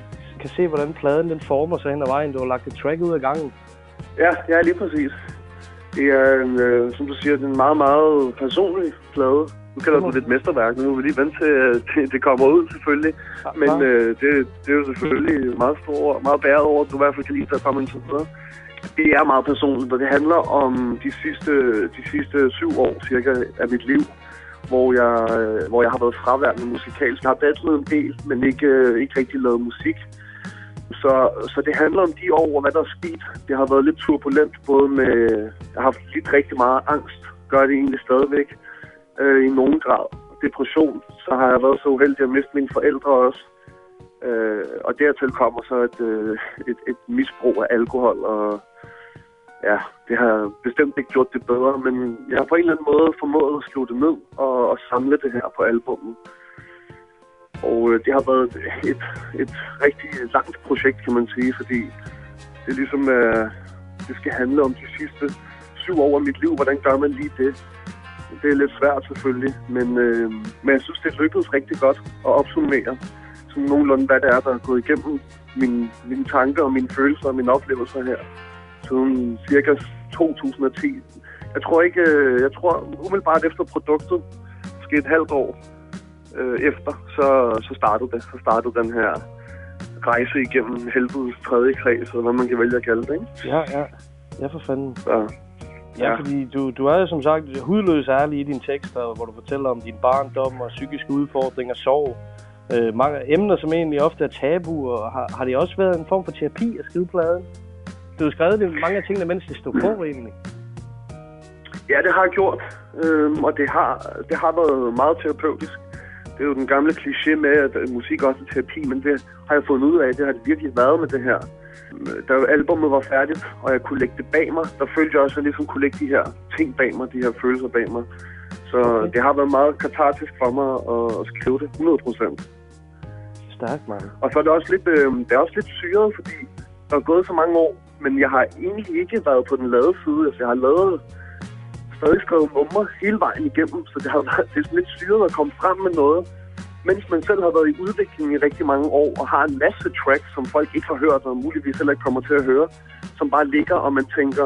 kan se, hvordan pladen den former sig hen ad vejen. Du har lagt et track ud af gangen. Ja, ja, lige præcis. Det er, en, øh, som du siger, det er en meget, meget personlig plade. Nu kalder du det et mesterværk, men nu vil vi lige vente til, til det kommer ud, selvfølgelig. Ja, men øh, det, det er jo selvfølgelig meget stort, meget bæret over, du i hvert fald kan lide at komme ind til videre. Det er meget personligt, og det handler om de sidste, de sidste syv år cirka af mit liv, hvor jeg, hvor jeg har været fraværende musikalsk. Jeg har battlet en del, men ikke, ikke rigtig lavet musik. Så, så det handler om de år, og hvad der er sket. Det har været lidt turbulent, både med... Jeg har haft lidt rigtig meget angst, gør det egentlig stadigvæk øh, i nogen grad. Depression, så har jeg været så uheldig at miste mine forældre også. Øh, og dertil kommer så et, øh, et, et misbrug af alkohol, og ja, det har bestemt ikke gjort det bedre, men jeg har på en eller anden måde formået at slutte ned og, og samle det her på albummet. Og øh, det har været et, et rigtig langt projekt, kan man sige, fordi det er ligesom, øh, det skal handle om de sidste syv år af mit liv, hvordan gør man lige det? Det er lidt svært selvfølgelig, men, øh, men jeg synes, det lykkedes rigtig godt at opsummere sådan nogenlunde, hvad det er, der er gået igennem mine, mine tanker og mine følelser og mine oplevelser her siden cirka to tusind og ti. Jeg tror ikke, jeg tror umiddelbart efter produktet, måske et halvt år øh, efter, så, så startede det. Så startede den her rejse igennem helvedes tredje kreds, eller hvad man kan vælge at kalde det, ikke? Ja, ja. Ja, for fanden. Så. Ja, fordi du, du er jo som sagt hudløs ærlig i dine tekster, hvor du fortæller om din barndom og psykiske udfordringer, sorg. Øh, mange emner, som egentlig ofte er tabu, og har, har det også været en form for terapi at skrive pladen? Du har skrevet det, mange af tingene, mens det stod på, egentlig. Ja, det har jeg gjort, øhm, og det har, det har været meget terapeutisk. Det er jo den gamle kliché med, at musik også er terapi, men det har jeg fundet ud af, det har det virkelig været med det her. Da albumet var færdigt, og jeg kunne lægge det bag mig, der følte jeg også, at jeg ligesom kunne lægge de her ting bag mig, de her følelser bag mig. Så okay. Det har været meget katartisk for mig at skrive det hundrede procent. Stærkt, man. Og så er det også lidt, øh, det er også lidt syret, fordi der er gået så mange år, men jeg har egentlig ikke været på den lade side. Altså, jeg har lavet, stadig skrevet numre hele vejen igennem, så det har været det er sådan lidt syret at komme frem med noget, mens man selv har været i udvikling i rigtig mange år og har en masse tracks, som folk ikke har hørt og muligvis heller ikke kommer til at høre, som bare ligger, og man tænker,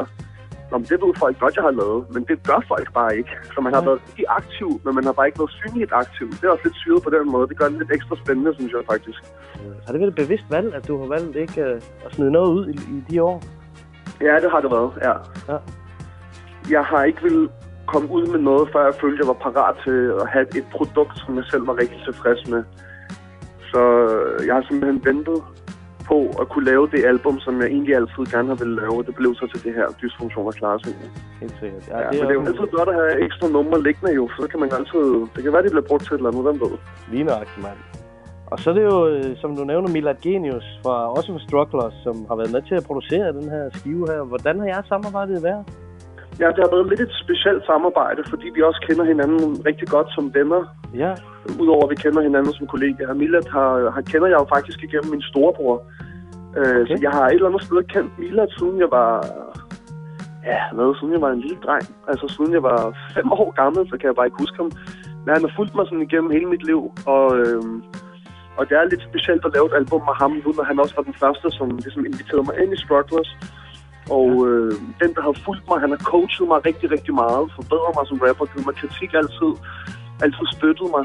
nå, men det ved folk godt, jeg har lavet, men det gør folk bare ikke. Så man har ja. været rigtig aktiv, men man har bare ikke været synligt aktiv. Det er også lidt syret på den måde. Det gør det lidt ekstra spændende, synes jeg faktisk. Har det været et bevidst valg, at du har valgt ikke at smide noget ud i, i de år? Ja, det har det været, ja. ja. Jeg har ikke ville komme ud med noget, før jeg følte, jeg var parat til at have et produkt, som jeg selv var rigtig tilfreds med. Så jeg har simpelthen ventet på at kunne lave det album, som jeg egentlig altid gerne har ville lave. Det blev så til det her Dys Funktion og Klaresyn. Helt sikkert. Ja, ja, det, er, det er jo altid godt at have ekstra numre liggende jo, så det kan man altid... Det kan være, det bliver brugt til et eller andet, hvem ved. Ligneragtigt, mand. Og så er det jo, som du nævner, Milad Genius, fra, også fra Strugglers, som har været med til at producere den her skive her. Hvordan har jeres samarbejdet været? Ja, det har været lidt et specielt samarbejde, fordi vi også kender hinanden rigtig godt som venner. Ja. Udover at vi kender hinanden som kollegaer. Milad har, har, kender jeg jo faktisk igennem min storebror. Okay. Uh, så jeg har et eller andet sted kendt Milad, siden jeg var... Ja, hvad, siden jeg var en lille dreng. Altså, siden jeg var fem år gammel, så kan jeg bare ikke huske ham. Men han har fulgt mig sådan igennem hele mit liv, og... Uh, og det er lidt specielt at lave et album med ham, uden at han også var den første, som ligesom inviterede mig ind i Strugglers. Og øh, den, der har fulgt mig, han har coachet mig rigtig, rigtig meget, forbedret mig som rapper, givet mig kritik altid, altid støttet mig.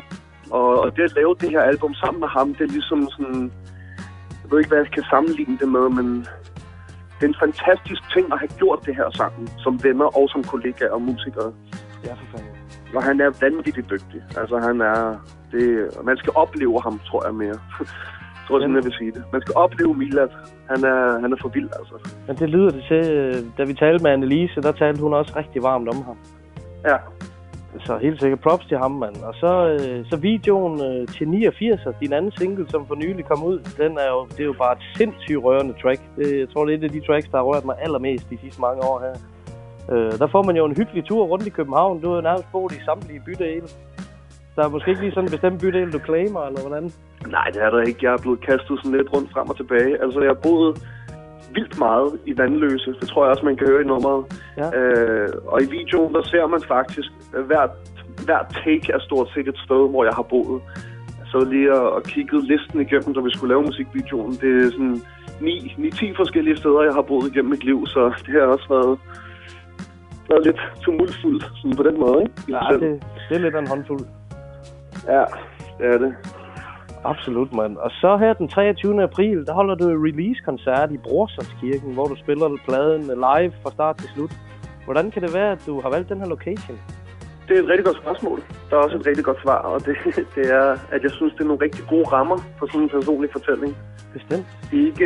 Og, og det at lave det her album sammen med ham, det er ligesom sådan, jeg ved ikke, hvad jeg kan sammenligne det med, men det er en fantastisk ting at have gjort det her sammen, som venner og som kollegaer og musikere. Ja, for fanden. Og han er vanvittigt dygtig. Altså, han er... Det, man skal opleve ham, tror jeg mere. Jeg tror sådan, jeg vil sige det. Man skal opleve Milad. Han er, han er for vild, altså. Men det lyder det til, da vi talte med Annelise, der talte hun også rigtig varmt om ham. Ja. Så helt sikkert props til ham, mand. Og så, så videoen til niogfirs, din anden single, som for nylig kom ud, den er jo, det er jo bare et sindssygt rørende track. Det, jeg tror, det er et af de tracks, der har rørt mig allermest de sidste mange år her. Der får man jo en hyggelig tur rundt i København. Du har nærmest boet i samtlige bydele. Der er måske ikke lige sådan en bestemt bydel, du claimer, eller hvordan? Nej, det er der ikke. Jeg er blevet kastet sådan lidt rundt frem og tilbage. Altså, jeg har boet vildt meget i Vanløse. Det tror jeg også, man kan høre i nummeret. Ja. Øh, og i videoen, der ser man faktisk, hvert, hvert take er stort set et sted, hvor jeg har boet. Så lige og, og kigget listen igennem, da vi skulle lave musikvideoen. Det er sådan ni til ti forskellige steder, jeg har boet igennem mit liv, så det har også været... været lidt tumultfuldt, sådan på den måde, ikke? Ja, det, det er lidt en håndfuld. Ja, det er det. Absolut, mand. Og så her den treogtyvende april, der holder du et release-koncert i Brorsundskirken, hvor du spiller pladen live fra start til slut. Hvordan kan det være, at du har valgt den her location? Det er et rigtig godt spørgsmål. Der er også et rigtig godt svar, og det, det er, at jeg synes, det er nogle rigtig gode rammer for sådan en personlig fortælling. Bestemt. Det er ikke,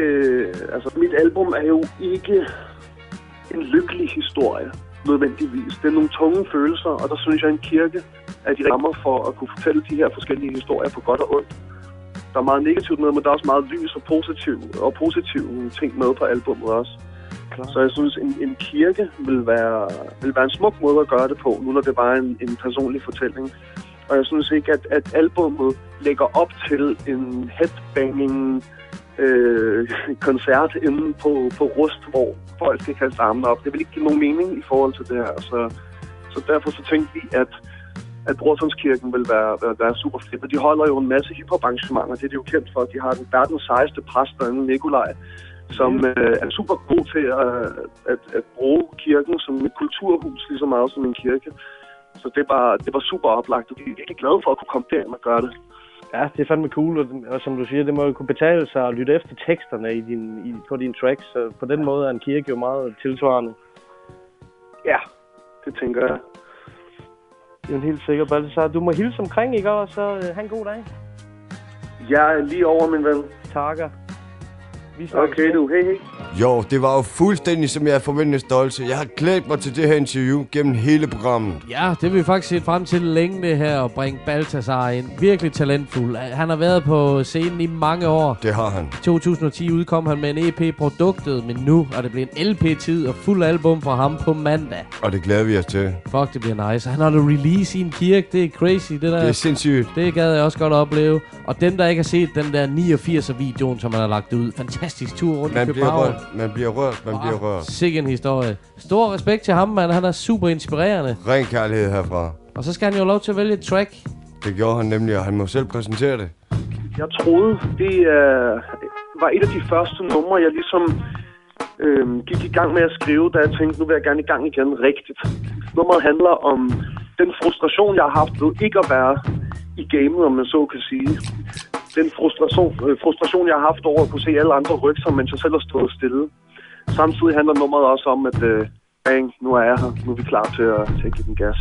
altså, mit album er jo ikke en lykkelig historie, nødvendigvis. Det er nogle tunge følelser, og der synes jeg, en kirke er de rammer for at kunne fortælle de her forskellige historier på godt og ondt. der er meget negativt med, men der er også meget lys og positive, og positive ting med på albumet også. Klar. Så jeg synes, en, en kirke vil være, vil være en smuk måde at gøre det på, nu når det bare er en, en personlig fortælling. Og jeg synes ikke, at, at albumet lægger op til en headbanging øh, koncert inde på, på Rust, hvor folk skal kaste armene op. Det vil ikke give nogen mening i forhold til det her. Så, så derfor så tænkte vi, at at Brorsundskirken vil være, være, være super fedt. Og de holder jo en masse hip-hop-arrangementer. Det er de jo kendt for. De har den verdens sejeste præst, der er Nikolaj, som mm. øh, er super god til at, at, at bruge kirken som et kulturhus, lige så meget som en kirke. Så det var, det var super oplagt, og vi er virkelig glade for at kunne komme derind og gøre det. Ja, det er fandme cool, og, og som du siger, det må jo kunne betale sig at lytte efter teksterne i din, i, på dine tracks. Så på den måde er en kirke jo meget tilsvarende. Ja, det tænker jeg. Det er en helt sikker Baltazar. Du må hilse omkring, ikke? Og så øh, have en god dag. Ja, lige over, min ven. Takker. Okay, du. Hej, hej. Jo, det var jo fuldstændig, som jeg forventede stolte. Jeg har glædet mig til det her interview gennem hele programmet. Ja, det vil vi faktisk set frem til længe, det her at bringe Baltazar ind. Virkelig talentfuld. Han har været på scenen i mange år. Det har han. I to tusind og ti udkom han med en E P-produktet, men nu er det blevet en L P-tid og fuld album fra ham på mandag. Og det glæder vi os til. Fuck, det bliver nice. Han har da release i en kirke. Det er crazy, det der. Det er sindssygt. Det gad jeg også godt at opleve. Og dem, der ikke har set den der niogfirs-videoen, som han har lagt ud. Fantastisk tur rundt man i København. Man bliver rørt, man wow, bliver rørt. Sikke en historie. Stor respekt til ham, mand. Han er super inspirerende. Ren kærlighed herfra. Og så skal han jo lov til at vælge et track. Det gjorde han nemlig, og han må selv præsentere det. Jeg troede, det øh, var et af de første numre, jeg ligesom øh, gik i gang med at skrive, da jeg tænkte, nu vil jeg gerne i gang igen rigtigt. Nummeret handler om den frustration, jeg har haft ved ikke at være i gamet, om man så kan sige. Den frustration, øh, frustration, jeg har haft over at kunne se alle andre rykke sig, mens jeg selv har stået stille. Samtidig handler nummeret også om, at øh, bang, nu er jeg her. Nu er vi klar til at, til at give den gas.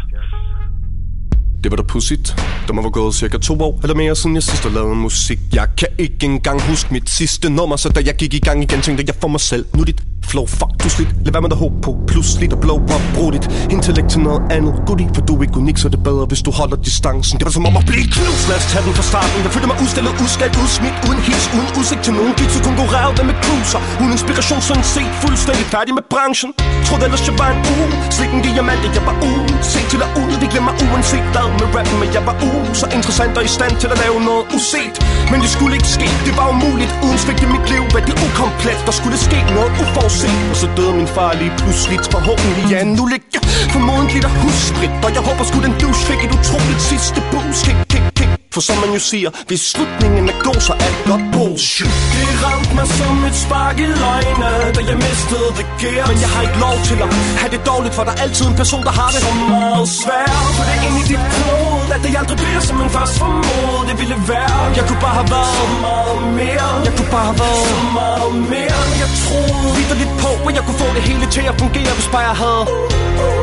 Det var da pudsigt. Der må være gået cirka to år eller mere, siden jeg sidst har lavet musik. Jeg kan ikke engang huske mit sidste nummer, så da jeg gik i gang igen, tænkte jeg for mig selv. Nu dit flow faktusligt, lad være med at håbe på pludseligt og blow up. Brug dit intellekt til noget andet, goodie, for du er ikke unik, så det er bedre, hvis du holder distancen. Det var som om at blive knust, lad os tage den fra starten. Jeg følte mig udstillet, udskabt, udsmidt, uden hils, uden udsigt til nogen. Gik så konkurrerede med cruiser, uden inspiration, sådan set fuldstændig færdig med branchen. Troede ellers jeg var en uge, slikken diamant, at jeg var ugen. Se til at udvikle mig uanset hvad med rappen, men jeg var uge, så interessant og i stand til at lave noget uset. Men det skulle ikke ske, det var umuligt, uden svigte mit liv, hvad det ukomplet. Der skulle ske noget ufor. Og så døde min far lige pludselig, forhåbentlig ja, nu ligger jeg formodentlig der hussprit. Og jeg håber sgu den douche fik et utroligt sidste bus. Kick, kick, kick. For som man jo siger, hvis slutningen er god, så er det godt bullshit. Det ramte mig som et spark i løgne, da jeg mistede det gear. Men jeg har ikke lov til at have det dårligt, for der er altid en person, der har det så meget svært. For det er inde i dit blod, at det aldrig bliver som en fast formod. Det ville være, jeg kunne bare have været så meget mere. Jeg kunne bare have været så meget mere. Jeg troede vidderligt på, at jeg kunne få det hele til at fungere, hvis bare jeg havde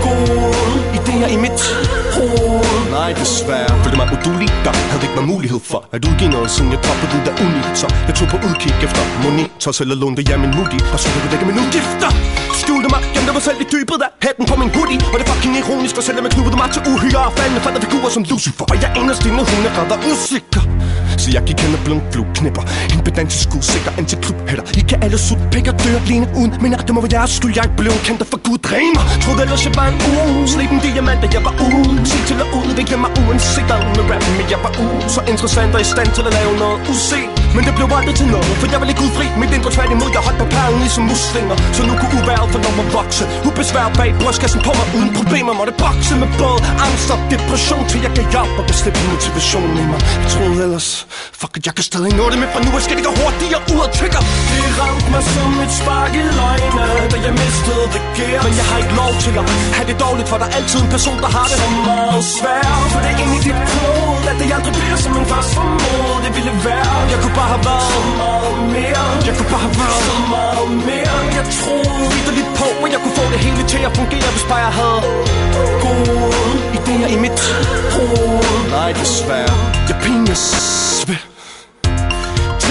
gode idéer i mit hoved. Nej, desværre, følte mig udulig, der havde ikke været mulighed for at udgive noget, siden jeg droppede ud af uni. Så jeg tog på udkig efter monitor, selv og lånte jeg min moody. Og så kunne jeg dække mine udgifter, skjulte mig, gemte mig selv i dybet af hætten på min hoodie. Og det er fucking ironisk, og selvom jeg knuppede mig til uhyre og faldende, fandt jeg figurer som Lucifer. Og jeg endelig stille, hun er ret og usikker, så jeg gik hen og blød knipper. En pedantisk usikker antiklubhætter. I kan alle sut pikker døre alene uden, men det må være jeres skyld, jeg ikke blev kendt, og for gud dræn mig. Troede ellers jeg var en uge, slip en diamant, da jeg var ude. Sig til at udvikle mig uanset ad med rappen, men jeg var uge, så interessant og i stand til at lave noget uset. Men det blev aldrig til noget, for jeg var ikke udfri. Mit indre tværtimod, jeg holdt på perlen ligesom muslinger. Så nu kunne uværet for nummer vokse, ubesværet bag brystkassen på mig uden problemer. Måtte bokse med både angst og depression, til jeg gav hjælp og beslippe motivationen i mig. Jeg troede ellers, fuck it, jeg kan stadig nå det, men fra nu af skal det gå hurtigere ud og trigger. Det ramte mig som et spark i løgne, da jeg mistede det gear. Men jeg har ikke lov til at have det dårligt, for der er altid en person, der har det så meget svært. For det er inde i dit blod, at det aldrig bliver som en fast formod. Det ville være, jeg kunne bare have været så meget mere. Jeg kunne bare have været så meget mere. Jeg troede vidderligt på, at jeg kunne få det hele til at fungere, hvis bare jeg havde gode idéer i mit hoved. Nej, desværre, jeg pines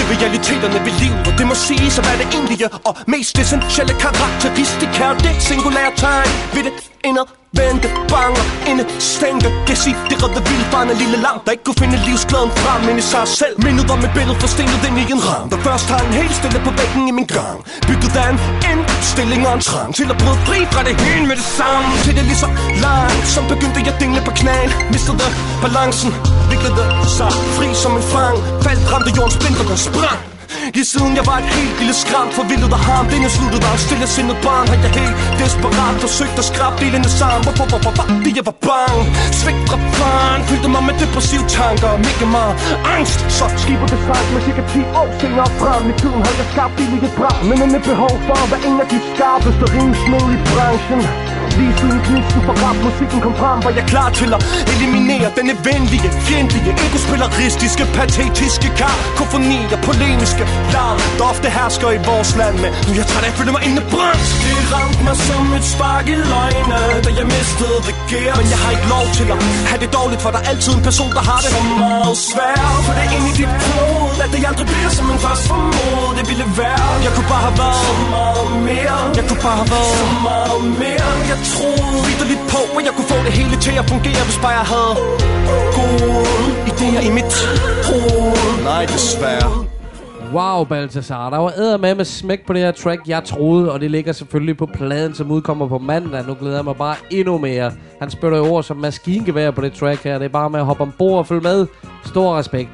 ved realiteterne ved livet, og det må siges at være det egentlige og mest essentielle karakteristika, og det singulære tegn ved det indadvendte banger, indestængte deciderede vildfarne lille lam, der ikke kunne finde livsglæden frem ind i sig selv. Mindet om et billede forstenet ind i en ram, der først hang helt stille på væggen i min gang, bygget af en indstilling og en trang til at bryde fri fra det hele med det samme. Til det lige så langt, som begyndte jeg dingle på knæen, mistede balancen, viklede sig fri som en fang, faldt, ramte jordens spindler og sprang. Lige siden jeg var et helt lille skram, forvildet og harmt, inden jeg sluttede af stille sindet barn, har jeg helt desperat forsøgt at skrabe delene sammen. Hvorfor, hvorfor, var det jeg var bange? Svigt fra barn fyldte mig med depressive tanker og mega meget angst. Så skibet det frem med cirka ti år senere frem i tiden, havde jeg skabt i et brand, men med behov for at være en af de skarpeste ringsmed i branchen. Lige siden knisten for rap, musikken kom frem, var jeg klar til at eliminere denne venlige, fjendtlige, egospilleristiske, patetiske kakofoni og polemiske larm, der ofte hersker i vores land. Men nu jeg træt af, følte mig indebrændt. Det ramte mig som et spark i løgne, da jeg mistede det gear. Men jeg har ikke lov til at have det dårligt, for der er altid en person, der har det så meget svært. For det er inde i dit blod, at det aldrig bliver som en først formod. Det ville være, jeg kunne bare have været så meget mere. Jeg kunne bare have været så meget mere. Jeg troede vidderligt på, at jeg kunne få det hele til at fungere, hvis bare jeg havde gode idéer i mit hoved. Nej, desværre. Wow, Baltazar. Der var æder med med smæk på det her track, jeg troede. Og det ligger selvfølgelig på pladen, som udkommer på mandag. Nu glæder jeg mig bare endnu mere. Han spytter jo ord som maskingevær på det track her. Det er bare med at hoppe ombord og følge med. Stor respekt.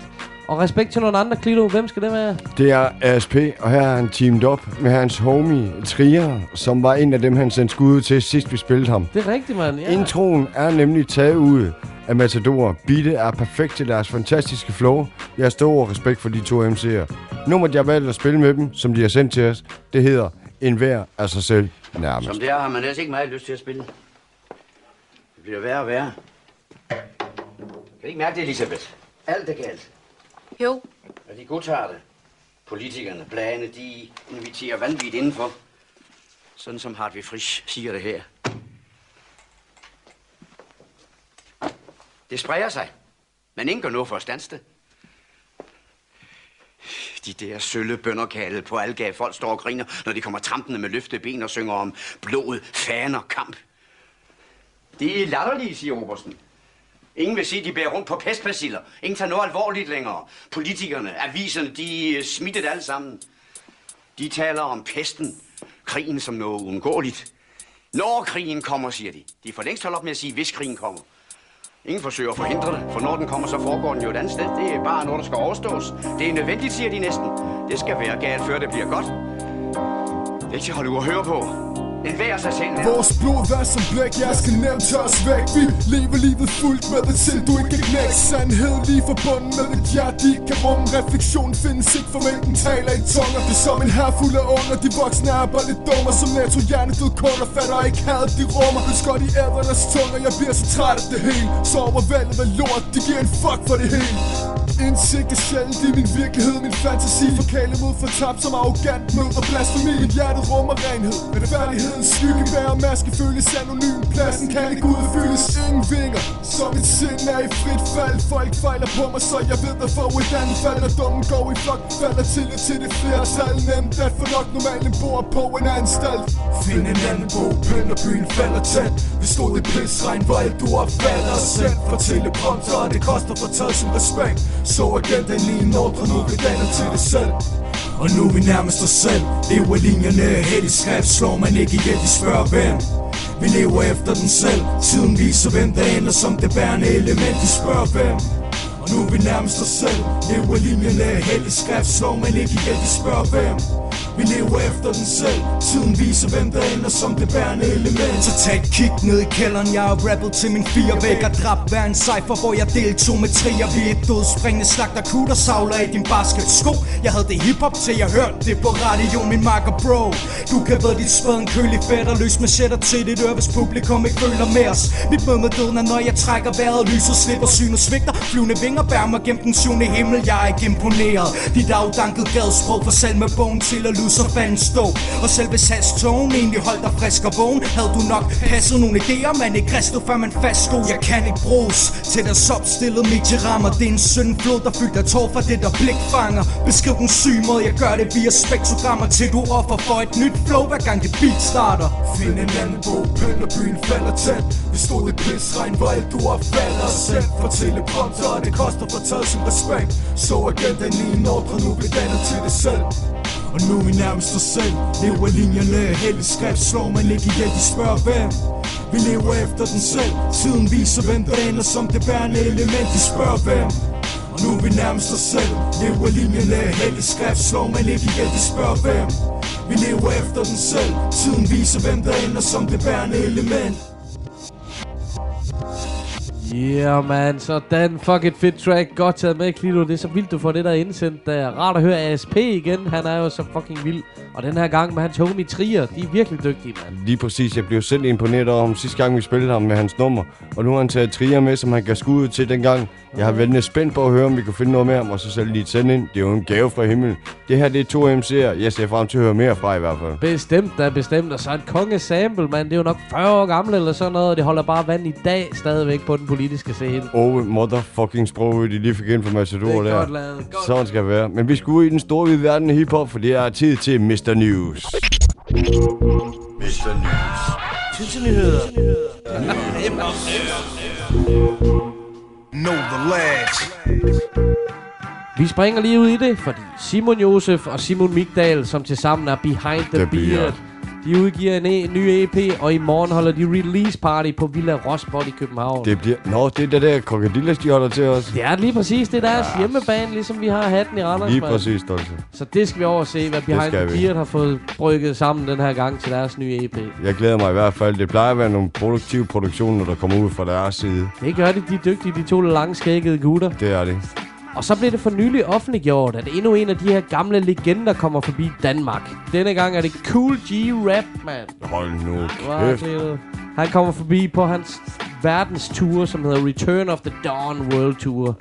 Og respekt til nogle andre, Klitgaard. Hvem skal det være? Det er A S P, og her er han teamed op med hans homie Trier, som var en af dem, han sendte skud til sidst, vi spillede ham. Det er rigtigt, mand. Ja. Introen er nemlig taget ud af Matador. Beatet er perfekt til deres fantastiske flow. Jeg har stor respekt for de to M C'er. Nummeret, jeg valgte at spille med dem, som de har sendt til os, det hedder En hver af sig selv nærmest. Som det er, har man altså ikke meget lyst til at spille. Det bliver værre og værre. Kan du ikke mærke det, Elisabeth? Alt er galt. Jo. Og de godtager det. Politikerne, bladene, de inviterer vanvittigt indenfor. Sådan som Hartvig Frisch siger det her. Det spreder sig. Men ingen gør noget for at standse det. De der sølle bønderkalde på algave, folk står og griner, når de kommer trampende med løftede ben og synger om blod, faner, kamp. Det er latterlige, siger obersten. Ingen vil sige, at de bærer rundt på pestbaciller. Ingen tager noget alvorligt længere. Politikerne, aviserne, de er smittet alle sammen. De taler om pesten, krigen som noget uundgåeligt. Når krigen kommer, siger de. De er for længst holdt op med at sige, hvis krigen kommer. Ingen forsøger at forhindre det, for når den kommer, så foregår den jo et andet sted. Det er bare noget, der skal overstås. Det er nødvendigt, siger de næsten. Det skal være galt, før det bliver godt. Det er ikke til at holde ud at høre på. En vær sig selv. Vores blod vær som blæk, jeg skal nemt tørres væk. Vi lever livet fuldt med det til, du ikke kan knække. Sandhed lige forbundet med et hjert, de kan rumme. Refleksion findes ikke for mængden, taler i tunger. Det er som en her fuld af unger, de voksne er bare lidt dummer. Som netto hjernedød kunder, fatter ikke hadet, de rummer. Hvis godt i ædernes tunger, jeg bliver så træt af det hele. Så overvældet af lort, de giver en fuck for det hele. Indsigt er sjældent, det er min virkelighed, min fantasi. Forkælet mod fortabt som arrogant mød og blasfemi. Mit hjerte rummer renhed, med det færdighed. Skygge bærer maske føles anonym. Pladsen kan ikke udfyldes. Ingen vinger, som et sind er i frit fald. Folk fejler på mig, så jeg ved derfor hvordan falder dummen går i flok. Falder til og til det flertal. Nemt at få nok normalen bor på en anstalt. Find en anden bog, pøl og byen falder tæt. Vi stod i pisregn, hvor alt du opfatter os selv. For teleprompter, og det koster for taget sin respekt. Så agenten i en ordre, nu vi danner til det selv. Og nu er vi nærmest os selv. Lever linjerne helt i skrift, slår man ikke igen, de spørger hvem. Vi lever efter den selv. Tiden viser hvem der ender som det bærende element, de spørger hvem. Og nu er vi nærmest os selv. Lever linjerne helt i skrift, slår man ikke igen, de spørger hvem. Vi lever efter den selv. Tiden viser hvem der ender som det bærende element. Så tag et kig ned i kælderen. Jeg har rappet til min fire væg og dræbt hver en cypher, hvor jeg deltog med trier. Vi er et dødspringende slagter kutter savler i din basketsko. Jeg havde det hiphop til jeg hørte det på radioen, min makker bro. Du kan være dit spæd en kølig fætter, løs med sætter til dit øre, hvis publikum ikke føler med os. Mit mød med døden er når jeg trækker vejret, lyset slipper, synet svigter. Flyvende vinger bærer mig gennem den syvende himmel, jeg er ikke imponeret. Dit afdankede gadesprog for salmebogen til at lyde syv, så fanden stå. Og selv hvis hastogen egentlig holdt dig frisk og vågen, havde du nok passet nogle idéer, man ikke ristede før man fastslog. Jeg kan ikke bruges til deres opstillede medierammer. Det er en syndflod, der fylder tår fra det der blikfanger. Beskriv den syge måde, jeg gør det via spektrogrammer, til du offer for et nyt flow, hver gang det beat starter. Find en anden bog, pønt og byen falder tæt. Vi stod i pisregn, hvor alt du har faldet os selv. For teleprompter, og det koster for taget sin respekt. Så igen den ene ordre, nu bliver dannet til det selv. Og nu er vi nærmest os selv. Lever linjerne, heldig skrift slår man ikke ihjel, de spørger hvem. Vi lever efter den selv. Tiden viser hvem der ender som det bærende element, de spørger hvem. Og nu er vi nærmest os selv. Lever linjerne, heldig skrift slår man ikke ihjel, de spørger hvem. Vi lever efter den selv. Tiden viser hvem der ender som det bærende element. Yeah, man, sådan fucking fit track. Godt taget med, Klitgaard. Det er så vildt, du får det der indsendt. Det er rart at høre A S P igen. Han er jo så fucking vild. Og den her gang med hans homie Trier, de er virkelig dygtige, mand. Lige præcis. Jeg blev selv imponeret over ham sidste gang, vi spillede ham med hans nummer. Og nu har han taget Trier med, som han gav skud til dengang. Jeg har været spændt på at høre, om vi kunne finde noget med ham, og så selv lige sende ind. Det er jo en gave fra himlen. Det her, det er to M C'er. Jeg ser frem til at høre mere fra i hvert fald. Bestemt, der er bestemt. Og så en kongesample, mand. Det er jo nok fyrre år gammel eller sådan noget, og det holder bare vand i dag stadigvæk på den politiske scene. Oh, motherfucking sprog, de lige fik ind fra Matador der. Godt lavet. Godt. Sådan skal det være. Men vi skal ud i den store hvide verden af hiphop, for det er tid til mister News. mister News. Tid til nyheder. Know the lads. Vi springer lige ud i det, fordi Simon Josef og Simon Migdal, som tilsammen er Behind The Beard, de udgiver en, e- en ny E P, og i morgen holder de release party på Villa Rosbot i København. Det bliver... Nå, det er der krokodillers, de holder til os. Det er lige præcis. Det er deres yes. hjemmebane, ligesom vi har hatten i Randers. Lige præcis, Dolce. Så det skal vi over se, hvad Behind The Beard vi. har fået brygget sammen den her gang til deres nye E P. Jeg glæder mig i hvert fald. Det plejer at være nogle produktive produktioner, der kommer ud fra deres side. Det gør det. De er dygtige, de to langskækkede gutter. Det er det. Og så blev det for nylig offentliggjort, at endnu en af de her gamle legender kommer forbi Danmark. Denne gang er det Cool G Redman. Hold nu kæft. Han kommer forbi på hans verdenstour, som hedder Return of the Dawn World Tour.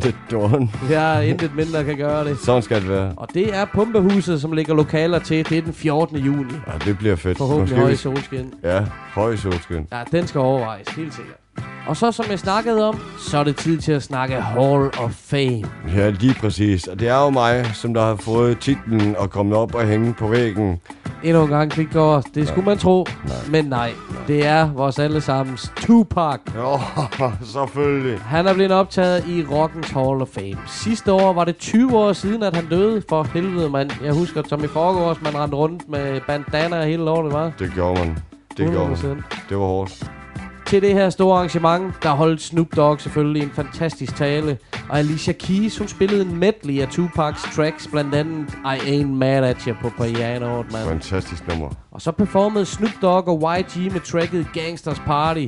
The Dawn? Ja, intet mindre kan gøre det. Sådan skal det være. Og det er Pumpehuset, som lægger lokaler til. Det er den fjortende juni. Ja, det bliver fedt. Forhåbentlig høj solskin. Ja, høj solskin. Ja, den skal overvejes, helt sikkert. Og så, som jeg snakkede om, så er det tid til at snakke Hall of Fame. Ja, lige præcis. Og det er jo mig, som der har fået titlen og kommet op og hænge på væggen. Endnu en gang, Klitgaard. Det nej. skulle man tro, nej. men nej. nej. Det er vores allesammens Tupac. Jo, selvfølgelig. Han er blevet optaget i Rockens Hall of Fame. Sidste år var det tyve år siden, at han døde. For helvede, mand. Jeg husker, som i forgårs, man rendte rundt med bandana hele året, var. Det gjorde man. Det hundrede procent. Gjorde man. Det var hårdt. Til det her store arrangement, der holdt Snoop Dogg selvfølgelig en fantastisk tale. Og Alicia Keys, hun spillede en medley af Tupacs tracks, blandt andet I Ain't Mad At You på pianoet, mand. Fantastisk nummer. Og så performede Snoop Dogg og Y G med tracket Gangsters Party.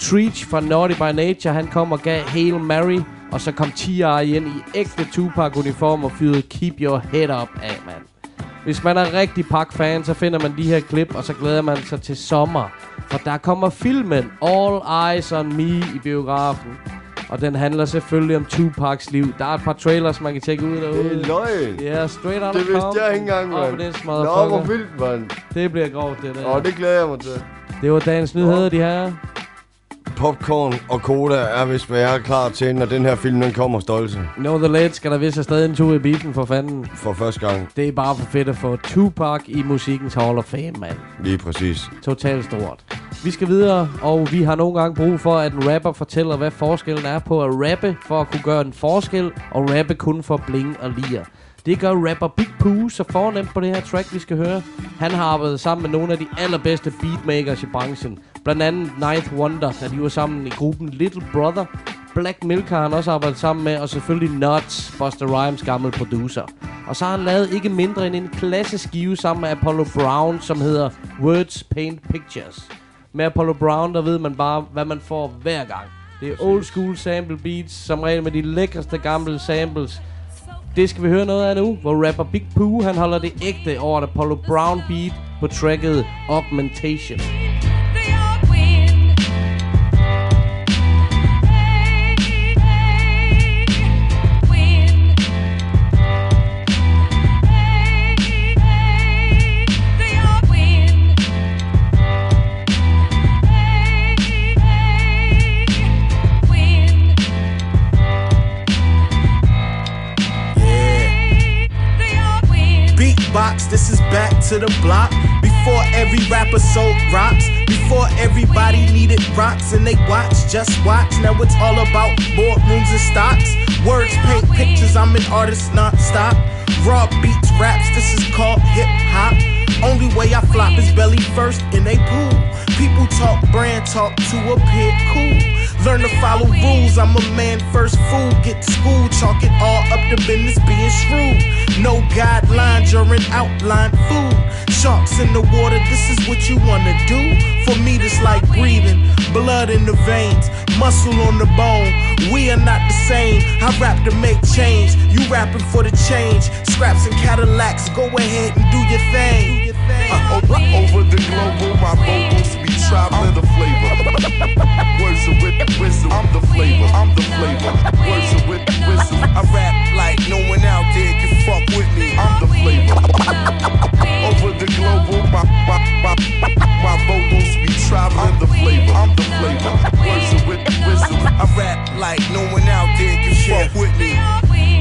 Treach fra Naughty By Nature, han kom og gav Hail Mary. Og så kom T I igen i ægte Tupac-uniform og fyrede Keep Your Head Up af, mand. Hvis man er rigtig Pac-fan, så finder man de her klip, og så glæder man sig til sommer. For der kommer filmen All Eyes On Me i biografen. Og den handler selvfølgelig om Tupacs liv. Der er et par trailers, man kan tjekke ud derude. Det er løgn. Ja, yeah, straight out of det vidste jeg ikke engang, mand. Nå, hvor vildt, mand. Det bliver grovt, det der. Åh, det glæder jeg mig til. Det var dagens nyheder, de her. Popcorn og Koda er vist, hvad jeg er klar til, når den her film den kommer stolte. Know the Late skal der vist have stadig en tur i biffen for fanden. For første gang. Det er bare for fedt at få Tupac i musikkens Hall of Fame, mand. Lige præcis. Totalt stort. Vi skal videre, og vi har nogle gange brug for, at en rapper fortæller, hvad forskellen er på at rappe for at kunne gøre en forskel, og rappe kun for bling og lir. Det gør rapper Big Pooh så fornemt på det her track, vi skal høre. Han har arbejdet sammen med nogle af de allerbedste beatmakers i branchen. Blandt andet Ninth Wonder, da de var sammen i gruppen Little Brother. Black Milk har han også arbejdet sammen med, og selvfølgelig Nuts, Busta Rhymes gamle producer. Og så har han lavet ikke mindre end en klasseskive sammen med Apollo Brown, som hedder Words Paint Pictures. Med Apollo Brown, der ved man bare, hvad man får hver gang. Det er old school sample beats, som regel med de lækreste gamle samples. Det skal vi høre noget af nu, hvor rapper Big Pooh, han holder det ægte over et Apollo Brown beat på tracket Augmentation. to the block. Before every rapper sold rocks, before everybody needed rocks, and they watch, just watch. Now it's all about boardrooms and stocks. Words paint pictures, I'm an artist non-stop. Raw beats, raps, this is called hip-hop. Only way I flop is belly first in they pool. People talk brand talk to appear cool. Learn to follow rules, I'm a man first fool. Get to school, chalk it all up to business being shrewd. No guidelines, you're an outline fool. Sharks in the water, this is what you wanna do. For me this like breathing, blood in the veins, muscle on the bone. We are not the same, I rap to make change. You rapping for the change, scraps and Cadillacs, go ahead and do your thing. Uh, over the global, my vocals be traveling the flavor. Words are with the whistle, I'm the flavor, I'm the flavor. Words are with the whistle, I rap like no one out there can fuck with me, I'm the flavor. Over the global, my, my, my, my vocals be traveling the flavor, I'm the flavor. Words are with the whistle, I rap like no one out there can fuck with me.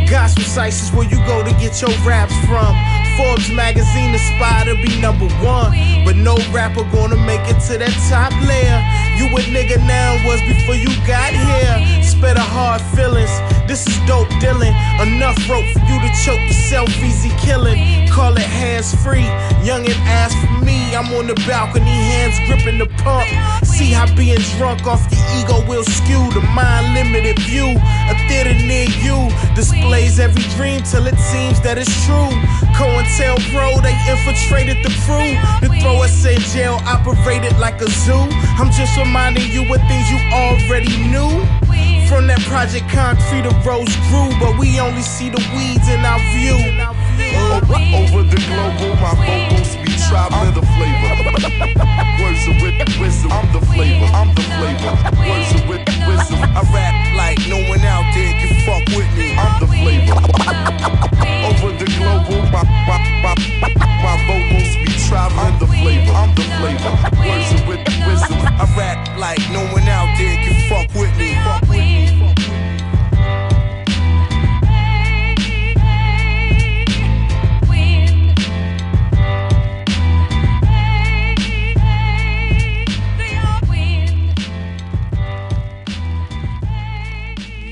Gospel sites is where you go to get your raps from. Forbes magazine aspire to be number one, but no rapper gonna make it to that top layer. You a nigga now was before you got here. Spit a hard feelings, this is dope dealing. Enough rope for you to choke yourself, easy killing. Call it hands free, young and ass for me. I'm on the balcony, hands gripping the pump. See how being drunk off the ego will skew the mind limited view. A theater near you displays every dream till it seems that it's true. COINTELPRO, they infiltrated the crew to throw us in jail, operated like a zoo. I'm just reminding you of things you already knew. From that project concrete a rose grew, but we only see the weeds in our view. Over the global, my vocals be traveling the flavor. Words are with the whistle, I'm the flavor, I'm the flavor. Words are with the whistle, I rap like no one out there can fuck with me, I'm the flavor. Over the global, my, my, my, my vocals be traveling the flavor, I'm the flavor. Words are with the whistle, I rap like no one out there can fuck with me, fuck with me.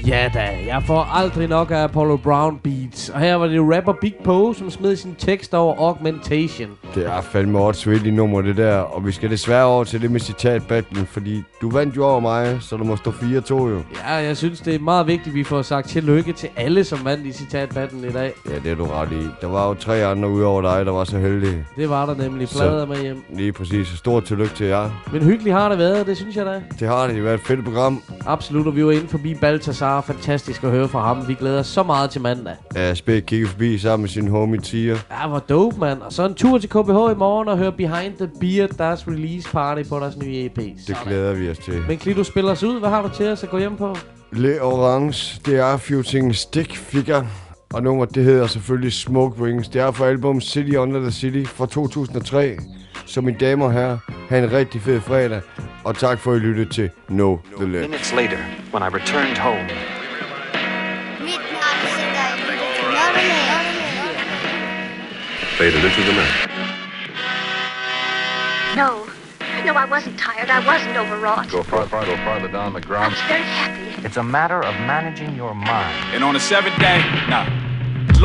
Ja da, jeg får aldrig nok af Apollo Brown beats. Og her var det rapper Big Pooh, som smed sin tekst over augmentation. Det er fandme åndssvagt i nummer det der. Og vi skal desværre over til det med citatbattlen, fordi du vandt jo over mig, så der må stå fire to jo. Ja, jeg synes det er meget vigtigt, at vi får sagt tillykke til alle, som vandt i citatbattlen i dag. Ja, det er du ret i. Der var jo tre andre udover dig, der var så heldige. Det var der nemlig, plader med hjem. Lige præcis, stort tillykke til jer. Men hyggeligt har det været, det synes jeg da. Det har det, det har været et fedt program. Absolut, og vi var inde forbi Baltazar. Fantastisk at høre fra ham. Vi glæder os så meget til mandag. A S P kigger forbi sammen med sin homie Trier. Ja, hvor dope, mand. Og så en tur til K B H i morgen og høre Behind The Beard, deres release party på deres nye E P. Det sådan glæder vi os til. Men Klitgaard, spiller os ud. Hvad har du til os at gå hjem på? Le Orange, det er Futing Stick Figure. Og nummer, det hedder selvfølgelig Smoke Rings. Det er fra album City Under The City fra to tusind og tre. Så mine damer og herrer, have en rigtig fed fredag. Og tak for at I lyttede til No The Left. Minutes later, when I returned home. Faded into the night. No. No, I wasn't tired. I wasn't overwrought. Go far, far, go farther down the ground. I'm very happy. It's a matter of managing your mind. And on the seventh day, no.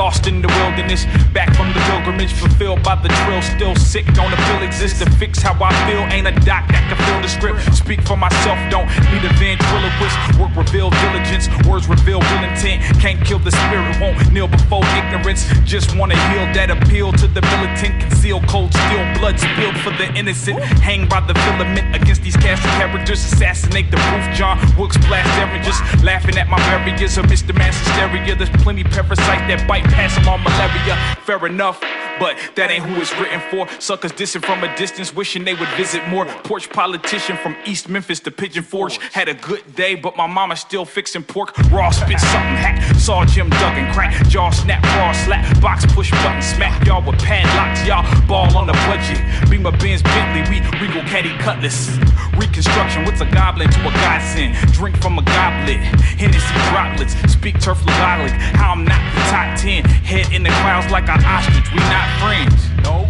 Lost in the wilderness, back from the pilgrimage, fulfilled by the drill, still sick, don't appeal exists to fix how I feel, ain't a doc that can fill the script, speak for myself, don't need a ventriloquist, work reveal diligence, words reveal real intent, can't kill the spirit, won't kneel before ignorance, just wanna heal that appeal to the militant, conceal cold steel, blood spilled for the innocent, hang by the filament against these cast of characters, assassinate the proof, John Wilkes blast averages, laughing at my barriers, or Mister Mass hysteria, there's plenty parasites that bite, pass them on malaria, fair enough, but that ain't who it's written for. Suckers dissing from a distance, wishing they would visit more. Porch politician from East Memphis to Pigeon Forge. Had a good day, but my mama's still fixing pork. Raw spit something hack, saw Jim Duggan crack. Jaw snap, raw slap, box push button smack. Y'all with padlocks, y'all ball on the budget. Beamer Benz Bentley, we regal caddy cutlass. Reconstruction, what's a goblin to a godsend? Drink from a goblet, Hennessy droplets. Speak turf logic, how I'm not the top ten. Head in the clouds like an ostrich, we not friends. No.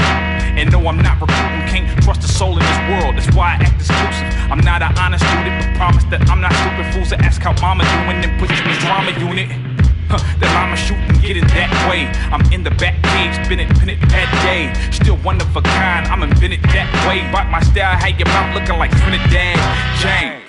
And no, I'm not recruiting, can't trust a soul in this world, that's why I act exclusive. I'm not an honest student, but promise that I'm not stupid. Fools that ask how mama doing, then put you in the drama unit. Huh, that llama shooting, get it that way. I'm in the back cage, been it, been it that day. Still one of a kind, I'm invented that way. Bought my style, had your mouth looking like Trinidad Jane.